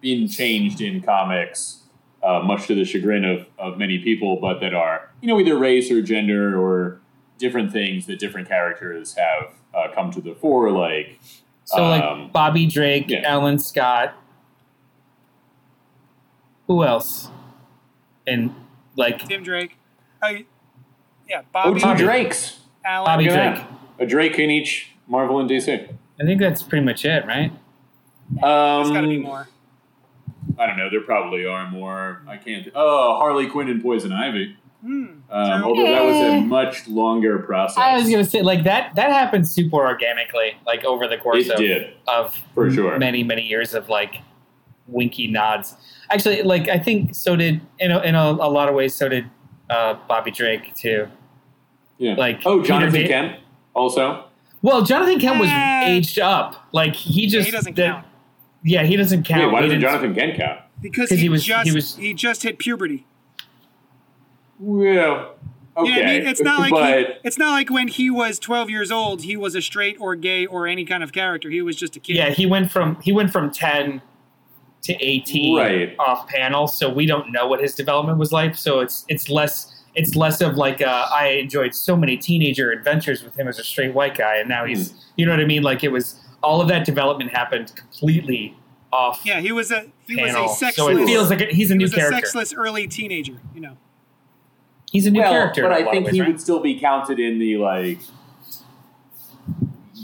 been changed in comics, much to the chagrin of many people, but that are, you know, either race or gender or different things that different characters have come to the fore, like... So, like, Bobby Drake, Alan Scott, who else? And, like... Tim Drake. Bobby Drake. Drakes. Alan. Bobby Drake. A Drake in each Marvel and DC. I think that's pretty much it, right? There's got to be more. I don't know. There probably are more. I can't... Harley Quinn and Poison Ivy. Although that was a much longer process. I was going to say, like, that happened super organically, like, over the course of many years of, like, winky nods. Actually, like, I think so did, in a lot of ways, so did Bobby Drake, too. Yeah. Like, Jonathan Kent also. Well, Jonathan Kent was aged up. Like, he doesn't count. Yeah, he doesn't count. Yeah, why doesn't Jonathan Kent count? Because he just hit puberty. Well, okay. You know what I mean? It's not like when he was 12 years old, he was a straight or gay or any kind of character. He was just a kid. Yeah, he went from 10 to 18 off panel, so we don't know what his development was like. So it's less of like I enjoyed so many teenager adventures with him as a straight white guy, and now he's you know what I mean? Like it was all of that development happened completely off. Yeah, he was a sexless. So it feels like he's a new character. He was a sexless early teenager, you know. He's a new character, but I think he would still be counted in the like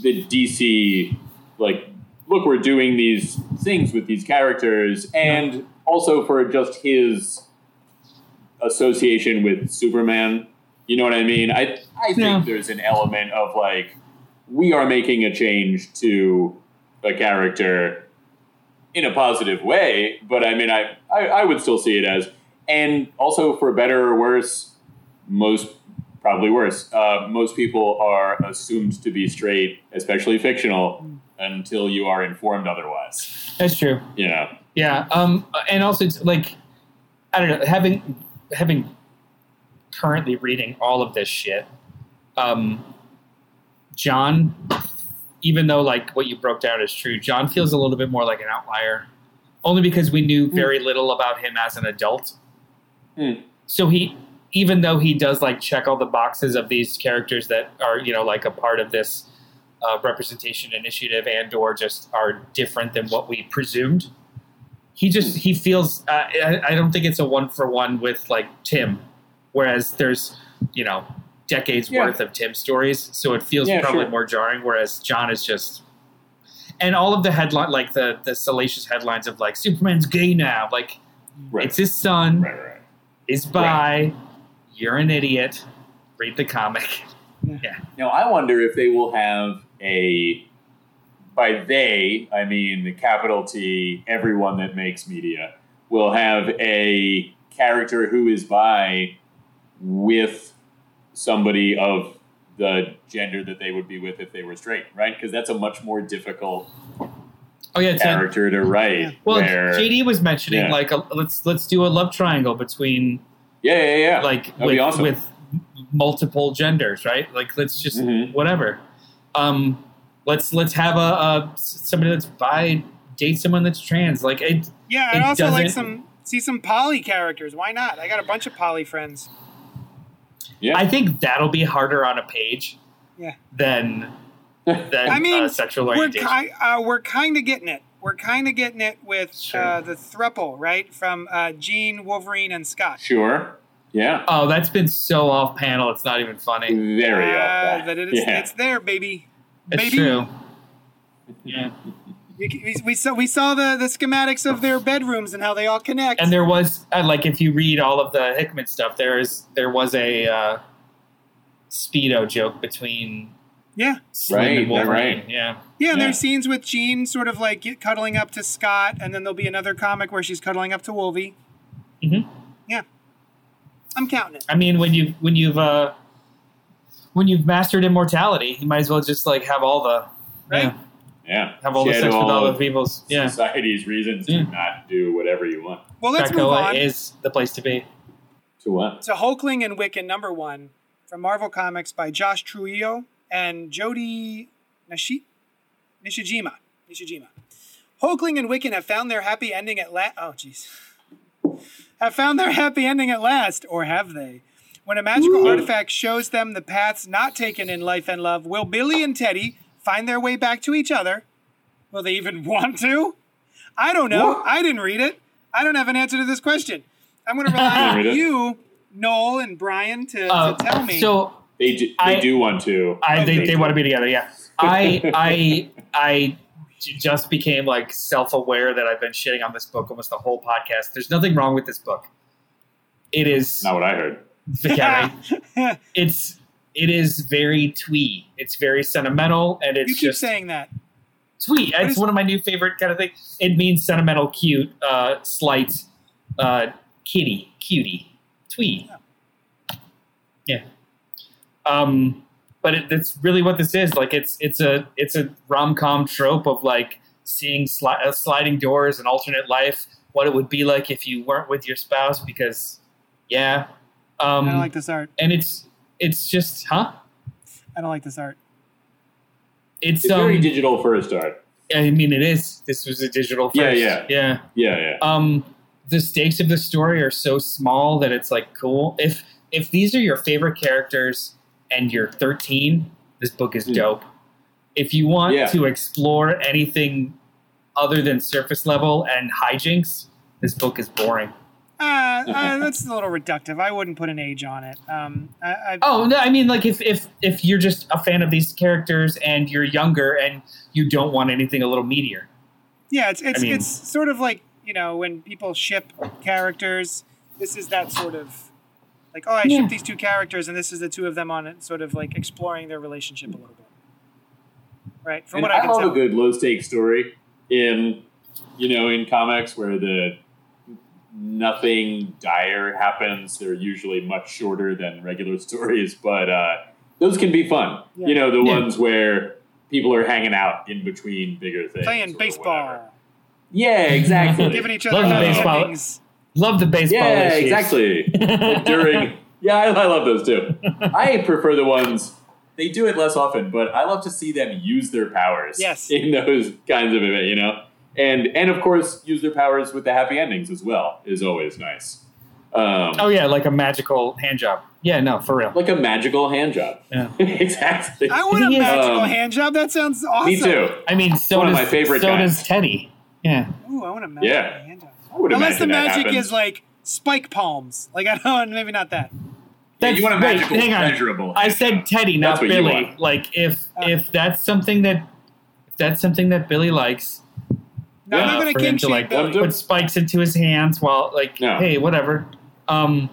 the DC like look, we're doing these things with these characters, and also for just his association with Superman. You know what I mean? I think there's an element of like we are making a change to a character in a positive way, but I mean I would still see it as, and also for better or worse. Most people are assumed to be straight, especially fictional, until you are informed otherwise. That's true. Yeah. You know? Yeah. And also, it's like, I don't know, having currently reading all of this shit, John, even though like what you broke down is true, John feels a little bit more like an outlier, only because we knew very little about him as an adult. So even though he does like check all the boxes of these characters that are, you know, like a part of this representation initiative and or just are different than what we presumed. He feels, I don't think it's a 1-for-1 with like Tim, whereas there's, you know, decades worth of Tim stories. So it feels probably more jarring. Whereas John is just, and all of the headline, like the salacious headlines of like Superman's gay now, like it's his son, is bi. You're an idiot. Read the comic. Yeah. Now, I wonder if they will have by they, I mean the capital T, everyone that makes media, will have a character who is bi with somebody of the gender that they would be with if they were straight, right? Because that's a much more difficult character to write. Yeah. Well, JD was mentioning, like, let's do a love triangle between... Yeah. Like that'd be awesome. With multiple genders, right? Like let's just whatever. Let's have a somebody that's bi date someone that's trans. Like I'd also like see some poly characters. Why not? I got a bunch of poly friends. Yeah, I think that'll be harder on a page. Yeah. Than I mean, sexual orientation. We're kind of getting it. We're kind of getting it with the thruple, right? From Jean, Wolverine, and Scott. Sure. Yeah. Oh, that's been so off-panel, it's not even funny. Very off-panel. But it's there, baby. It's true. Yeah. We saw the schematics of their bedrooms and how they all connect. And there was, like, if you read all of the Hickman stuff, there was a Speedo joke between... Yeah. Right. Wolverine. Yeah. Yeah. And there's scenes with Jean sort of like cuddling up to Scott, and then there'll be another comic where she's cuddling up to Wolvie. Mm-hmm. Yeah. I'm counting it. I mean, when you've mastered immortality, you might as well just like have all the right. Yeah. Have all the sex with all the people's society's reasons to not do whatever you want. Well, let's move on. Is the place to be. To what? To Hulkling and Wiccan #1 from Marvel Comics by Josh Trujillo. And Jody Nishijima. Hulkling and Wiccan have found their happy ending at last. Oh, jeez. Have found their happy ending at last, or have they? When a magical artifact shows them the paths not taken in life and love, will Billy and Teddy find their way back to each other? Will they even want to? I don't know. What? I didn't read it. I don't have an answer to this question. I'm going to rely on you, Noel, and Brian to tell me. So... They do want to. They want to be together. Yeah. I just became like self-aware that I've been shitting on this book almost the whole podcast. There's nothing wrong with this book. It is not what I heard. spaghetti. It is very twee. It's very sentimental, and it's just... You keep saying that. Twee. It's one of my new favorite kind of things. It means sentimental, cute, slight, kitty, cutie. Twee. Yeah. But that's really what this is. Like, it's a rom-com trope of, like, seeing sliding doors and alternate life, what it would be like if you weren't with your spouse, because, yeah. I don't like this art. And it's just, huh? I don't like this art. It's very digital first art. I mean, it is. This was a digital first. Yeah. The stakes of the story are so small that it's, like, cool. If these are your favorite characters and you're 13, this book is dope. If you want to explore anything other than surface level and hijinks, this book is boring. That's a little reductive. I wouldn't put an age on it. I mean, like, if you're just a fan of these characters and you're younger and you don't want anything a little meatier. Yeah, it's sort of like, you know, when people ship characters, this is that sort of, like, oh, I ship these two characters and this is the two of them on it, sort of like exploring their relationship a little bit. Right? From what I can tell. I love a good low-stakes story in comics where nothing dire happens. They're usually much shorter than regular stories, but those can be fun. Yeah. You know, the ones where people are hanging out in between bigger things. Playing baseball. Whatever. Yeah, exactly. Giving each other things. Love the baseball. Yeah, issues. Exactly. I love those too. I prefer the ones, they do it less often, but I love to see them use their powers in those kinds of events, you know? And of course, use their powers with the happy endings as well is always nice. Like a magical hand job. Yeah, no, for real. Like a magical hand job. Yeah. Exactly. I want a magical hand job. That sounds awesome. Me too. I mean, so does Teddy. Yeah. Ooh, I want a magical hand job. Unless the magic is like spike palms. Like, I don't, maybe not that. That's, you want a magical, measurable. I said Teddy, not Billy. Like, if that's something that Billy likes. No, I'm not going to kink shame Billy. Put spikes into his hands while, like, hey, whatever. But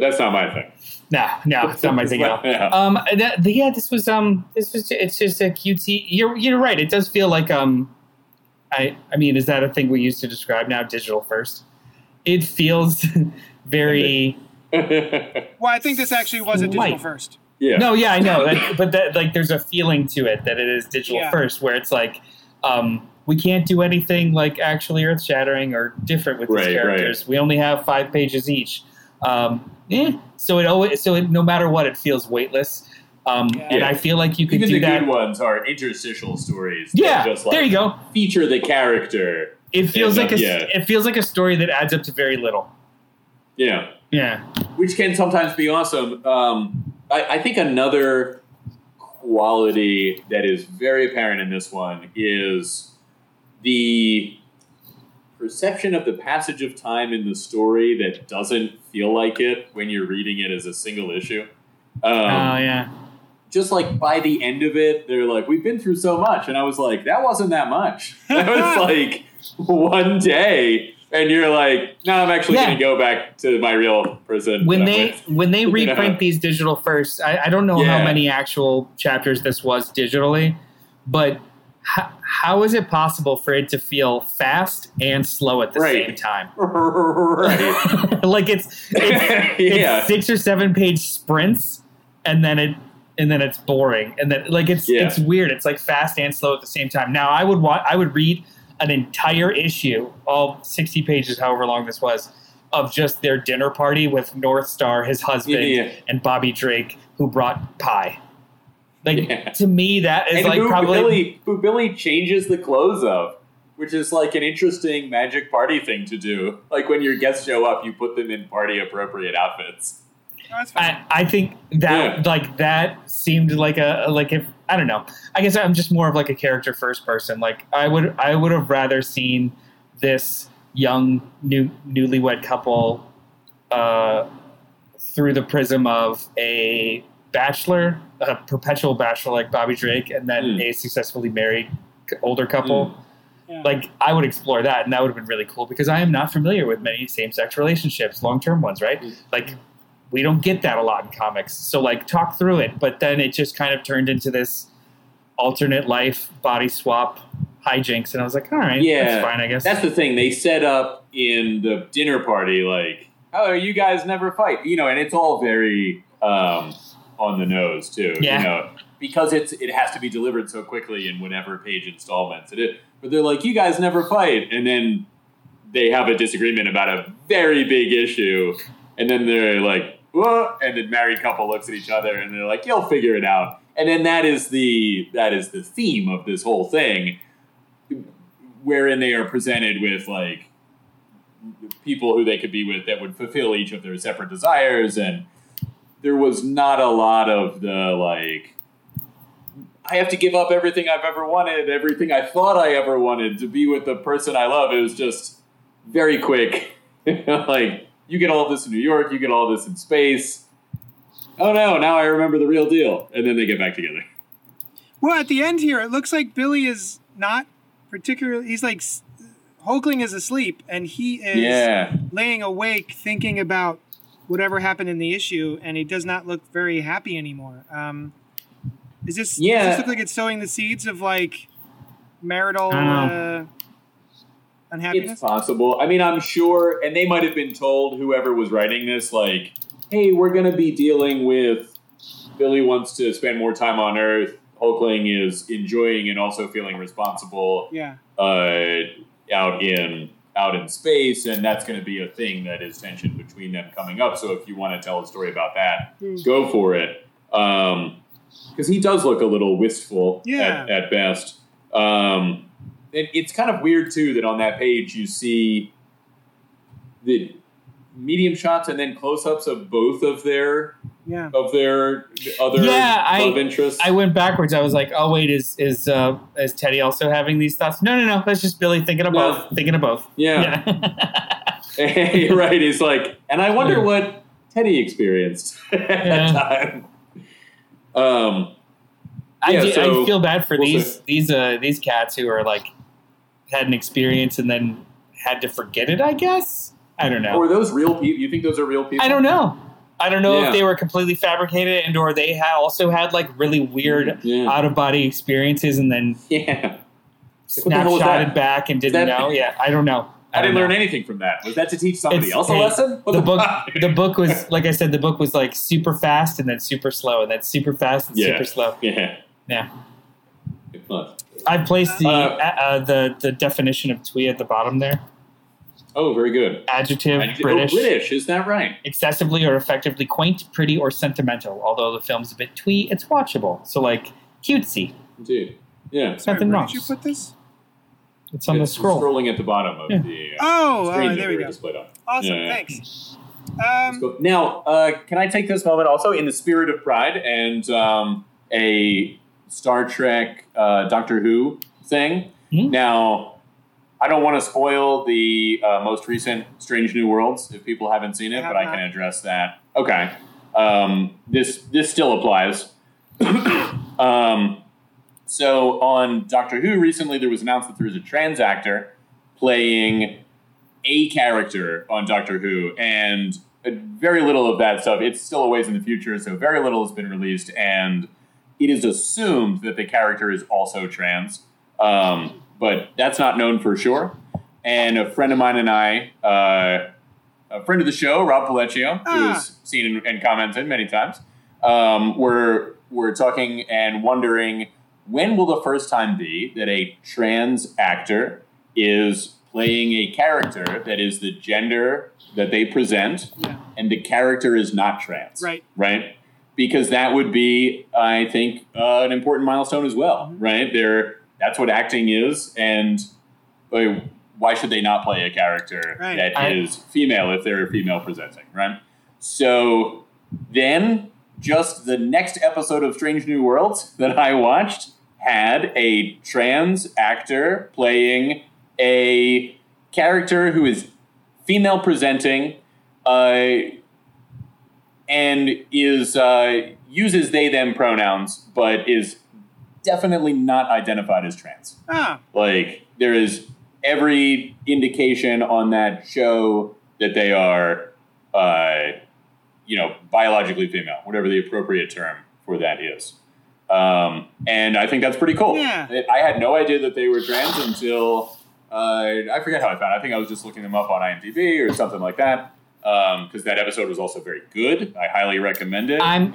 that's not my thing. No, it's not my thing at all. Yeah. It's just a cutesy. You're right. It does feel like I mean, is that a thing we used to describe now? Digital first. It feels very. Well, I think this actually was a digital first. Yeah. No, yeah, I know. There's a feeling to it that it is digital first, where it's like. We can't do anything like actually earth-shattering or different with these characters. Right. We only have 5 pages each, so it always no matter what, it feels weightless. And I feel like you could do that. Even the good ones are interstitial stories. Yeah, just, like, there you go. Feature the character. It feels like a story that adds up to very little. Yeah, which can sometimes be awesome. I think another quality that is very apparent in this one is the perception of the passage of time in the story that doesn't feel like it when you're reading it as a single issue. Just like by the end of it, they're like, we've been through so much. And I was like, that wasn't that much. That was like one day. And you're like, no, I'm actually going to go back to my real person. When they reprint these digital firsts, I don't know how many actual chapters this was digitally, but how is it possible for it to feel fast and slow at the same time? Right. Like it's it's 6 or 7 page sprints, and then it's boring, and then like it's weird. It's like fast and slow at the same time. Now I would read an entire issue, all 60 pages, however long this was, of just their dinner party with North Star, his husband, and Bobby Drake, who brought pie. Like, to me, that is, and like, who Billy changes the clothes of, which is, like, an interesting magic party thing to do. Like, when your guests show up, you put them in party-appropriate outfits. No, that's fine. I think that, like, that seemed like I don't know. I guess I'm just more of like a character first person. Like I would have rather seen this young newlywed couple through the prism of a bachelor, a perpetual bachelor like Bobby Drake, and then a successfully married older couple. Yeah. Like I would explore that, and that would have been really cool because I am not familiar with many same-sex relationships, long-term ones, right? Like we don't get that a lot in comics. So like talk through it. But then it just kind of turned into this alternate life body swap hijinks. And I was like, all right, yeah, that's fine, I guess. That's the thing. They set up in the dinner party, like, oh, you guys never fight, you know, and it's all very on the nose too, yeah, you know, because it has to be delivered so quickly in whatever page installments it is. But they're like, you guys never fight, and then they have a disagreement about a very big issue, and then they're like, whoa, and the married couple looks at each other and they're like, you'll figure it out. And then that is the theme of this whole thing, wherein they are presented with like people who they could be with that would fulfill each of their separate desires. And there was not a lot of the like, I have to give up everything I've ever wanted, everything I thought I ever wanted to be with the person I love. It was just very quick. Like, you get all this in New York, you get all this in space. Oh no, now I remember the real deal. And then they get back together. Well, at the end here, it looks like Billy is not particularly, he's like, Hulkling is asleep and he is laying awake thinking about whatever happened in the issue, and he does not look very happy anymore. Does this look like it's sowing the seeds of like marital unhappiness? It's possible. I mean, I'm sure, and they might have been told, whoever was writing this, like, hey, we're going to be dealing with Billy wants to spend more time on Earth. Hulkling is enjoying and also feeling responsible. Yeah. Out in space, and that's going to be a thing that is tension between them coming up. So if you want to tell a story about that, go for it. Because he does look a little wistful at best. It's kind of weird too that on that page you see the medium shots and then close-ups of both of their other love interests. I went backwards. I was like, oh wait, is Teddy also having these thoughts? No. That's just Billy thinking of both. Yeah. Right. He's like, and I wonder what Teddy experienced at that time. I feel bad for these cats who are like had an experience and then had to forget it, I guess. I don't know. Or are those real people? You think those are real people? I don't know. If they were completely fabricated and or they also had like really weird out-of-body experiences and then snapshotted back and didn't know. Yeah, I don't know. I didn't learn anything from that. Was that to teach somebody else a lesson? The book was, like I said, the book was like super fast and then super slow and then super fast and super slow. Yeah. It was. I placed the definition of twee at the bottom there. Oh, very good. Adjective, British. Oh, British, is that right? Excessively or effectively quaint, pretty, or sentimental. Although the film's a bit twee, it's watchable. So, like, cutesy. Indeed. Yeah. It's nothing wrong. Where did you put this? It's on the scroll. Scrolling at the bottom of the screen there we go. Displayed on. Awesome, thanks. Now, can I take this moment also in the spirit of Pride and a Star Trek Doctor Who thing? Mm-hmm. Now, I don't want to spoil the most recent Strange New Worlds if people haven't seen it, but I can address that. Okay. This still applies. So on Doctor Who recently, there was announced that there was a trans actor playing a character on Doctor Who, and very little of that stuff. It's still a ways in the future, so very little has been released, and it is assumed that the character is also trans. But that's not known for sure. And a friend of mine and I, a friend of the show, Rob Pellecchio, who's seen and commented many times, were talking and wondering, when will the first time be that a trans actor is playing a character that is the gender that they present and the character is not trans? Right? Because that would be, I think, an important milestone as well, right? That's what acting is, and like, why should they not play a character that is female if they're female presenting, right? So then just the next episode of Strange New Worlds that I watched had a trans actor playing a character who is female presenting and is uses they, them pronouns, but is definitely not identified as trans. Like, there is every indication on that show that they are you know, biologically female, whatever the appropriate term for that is. And I think that's pretty cool. Yeah. I had no idea that they were trans until I forget how I found it. I think I was just looking them up on IMDb or something like that. Because that episode was also very good. I highly recommend it. I'm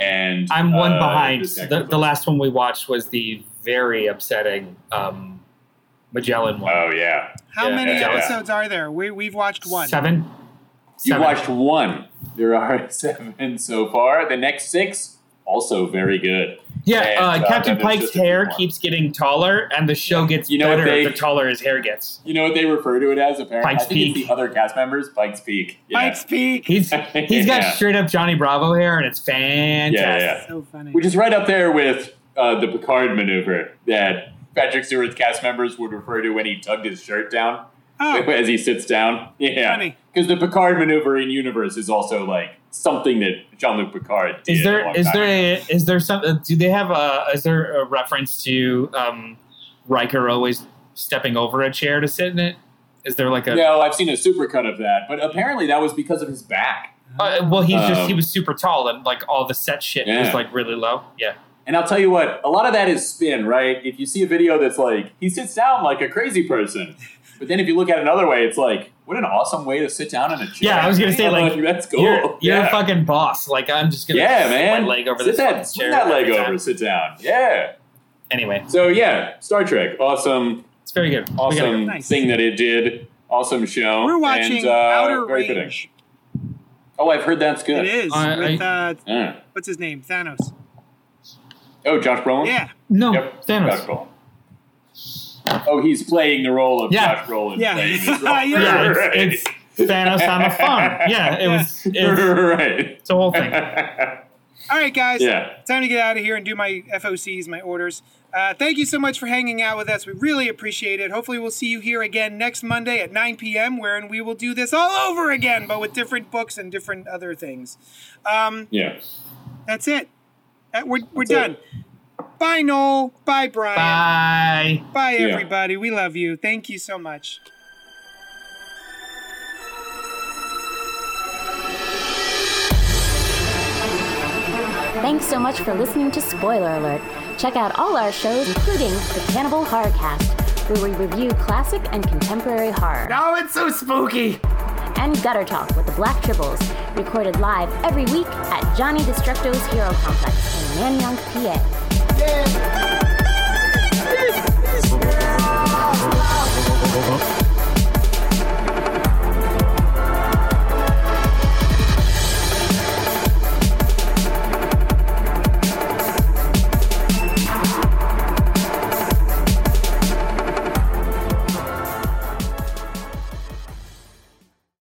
one behind. The last one we watched was the very upsetting Magellan one. Oh, yeah. How many episodes are there? We've watched one. Seven. You watched one. There are 7 so far. The next 6, also very good. Yeah, and, Captain Pike's hair keeps getting taller, and the show gets better the taller his hair gets. You know what they refer to it as, apparently? Pike's Peak. It's the other cast members, Pike's Peak. Yeah. Pike's Peak! He's got straight-up Johnny Bravo hair, and it's fantastic. Yeah, yeah. So funny. Which is right up there with the Picard maneuver that Patrick Stewart's cast members would refer to when he tugged his shirt down as he sits down. Yeah, because the Picard maneuver in universe is also like something that Jean-Luc Picard did. Is there a reference to Riker always stepping over a chair to sit in it? Is there like a? No, I've seen a supercut of that, but apparently that was because of his back. Well, he was super tall, and like all the set shit was like really low. Yeah. And I'll tell you what, a lot of that is spin, right? If you see a video that's like, he sits down like a crazy person. But then if you look at it another way, it's like, what an awesome way to sit down in a chair. Yeah, I was going to say, like, that's cool. You're a fucking boss. Like, I'm just going to my leg over this chair. Swing that leg over, sit down. Yeah. Anyway. So, yeah, Star Trek. Awesome. It's very good. Awesome thing that it did. Awesome show. We're watching Outer Range. Fitting. Oh, I've heard that's good. It is. With what's his name? Thanos. Oh, Josh Brolin? Yeah. No, Thanos. Josh Brolin. Oh, he's playing the role of Josh Brolin. Yeah. Playing this role. Yeah. Right. It's Thanos on the phone. Yeah, it's a whole thing. All right, guys. Yeah. Time to get out of here and do my FOCs, my orders. Thank you so much for hanging out with us. We really appreciate it. Hopefully we'll see you here again next Monday at 9 p.m. wherein we will do this all over again, but with different books and different other things. That's it. We're done. Bye, Noel. Bye, Brian. Bye. Bye, everybody. We love you. Thank you so much. Thanks so much for listening to Spoiler Alert. Check out all our shows, including the Cannibal Horror Cast, where we review classic and contemporary horror. Oh, it's so spooky! And Gutter Talk with the Black Tribbles, recorded live every week at Johnny Destructo's Hero Complex in Nanyang, PA. Yeah.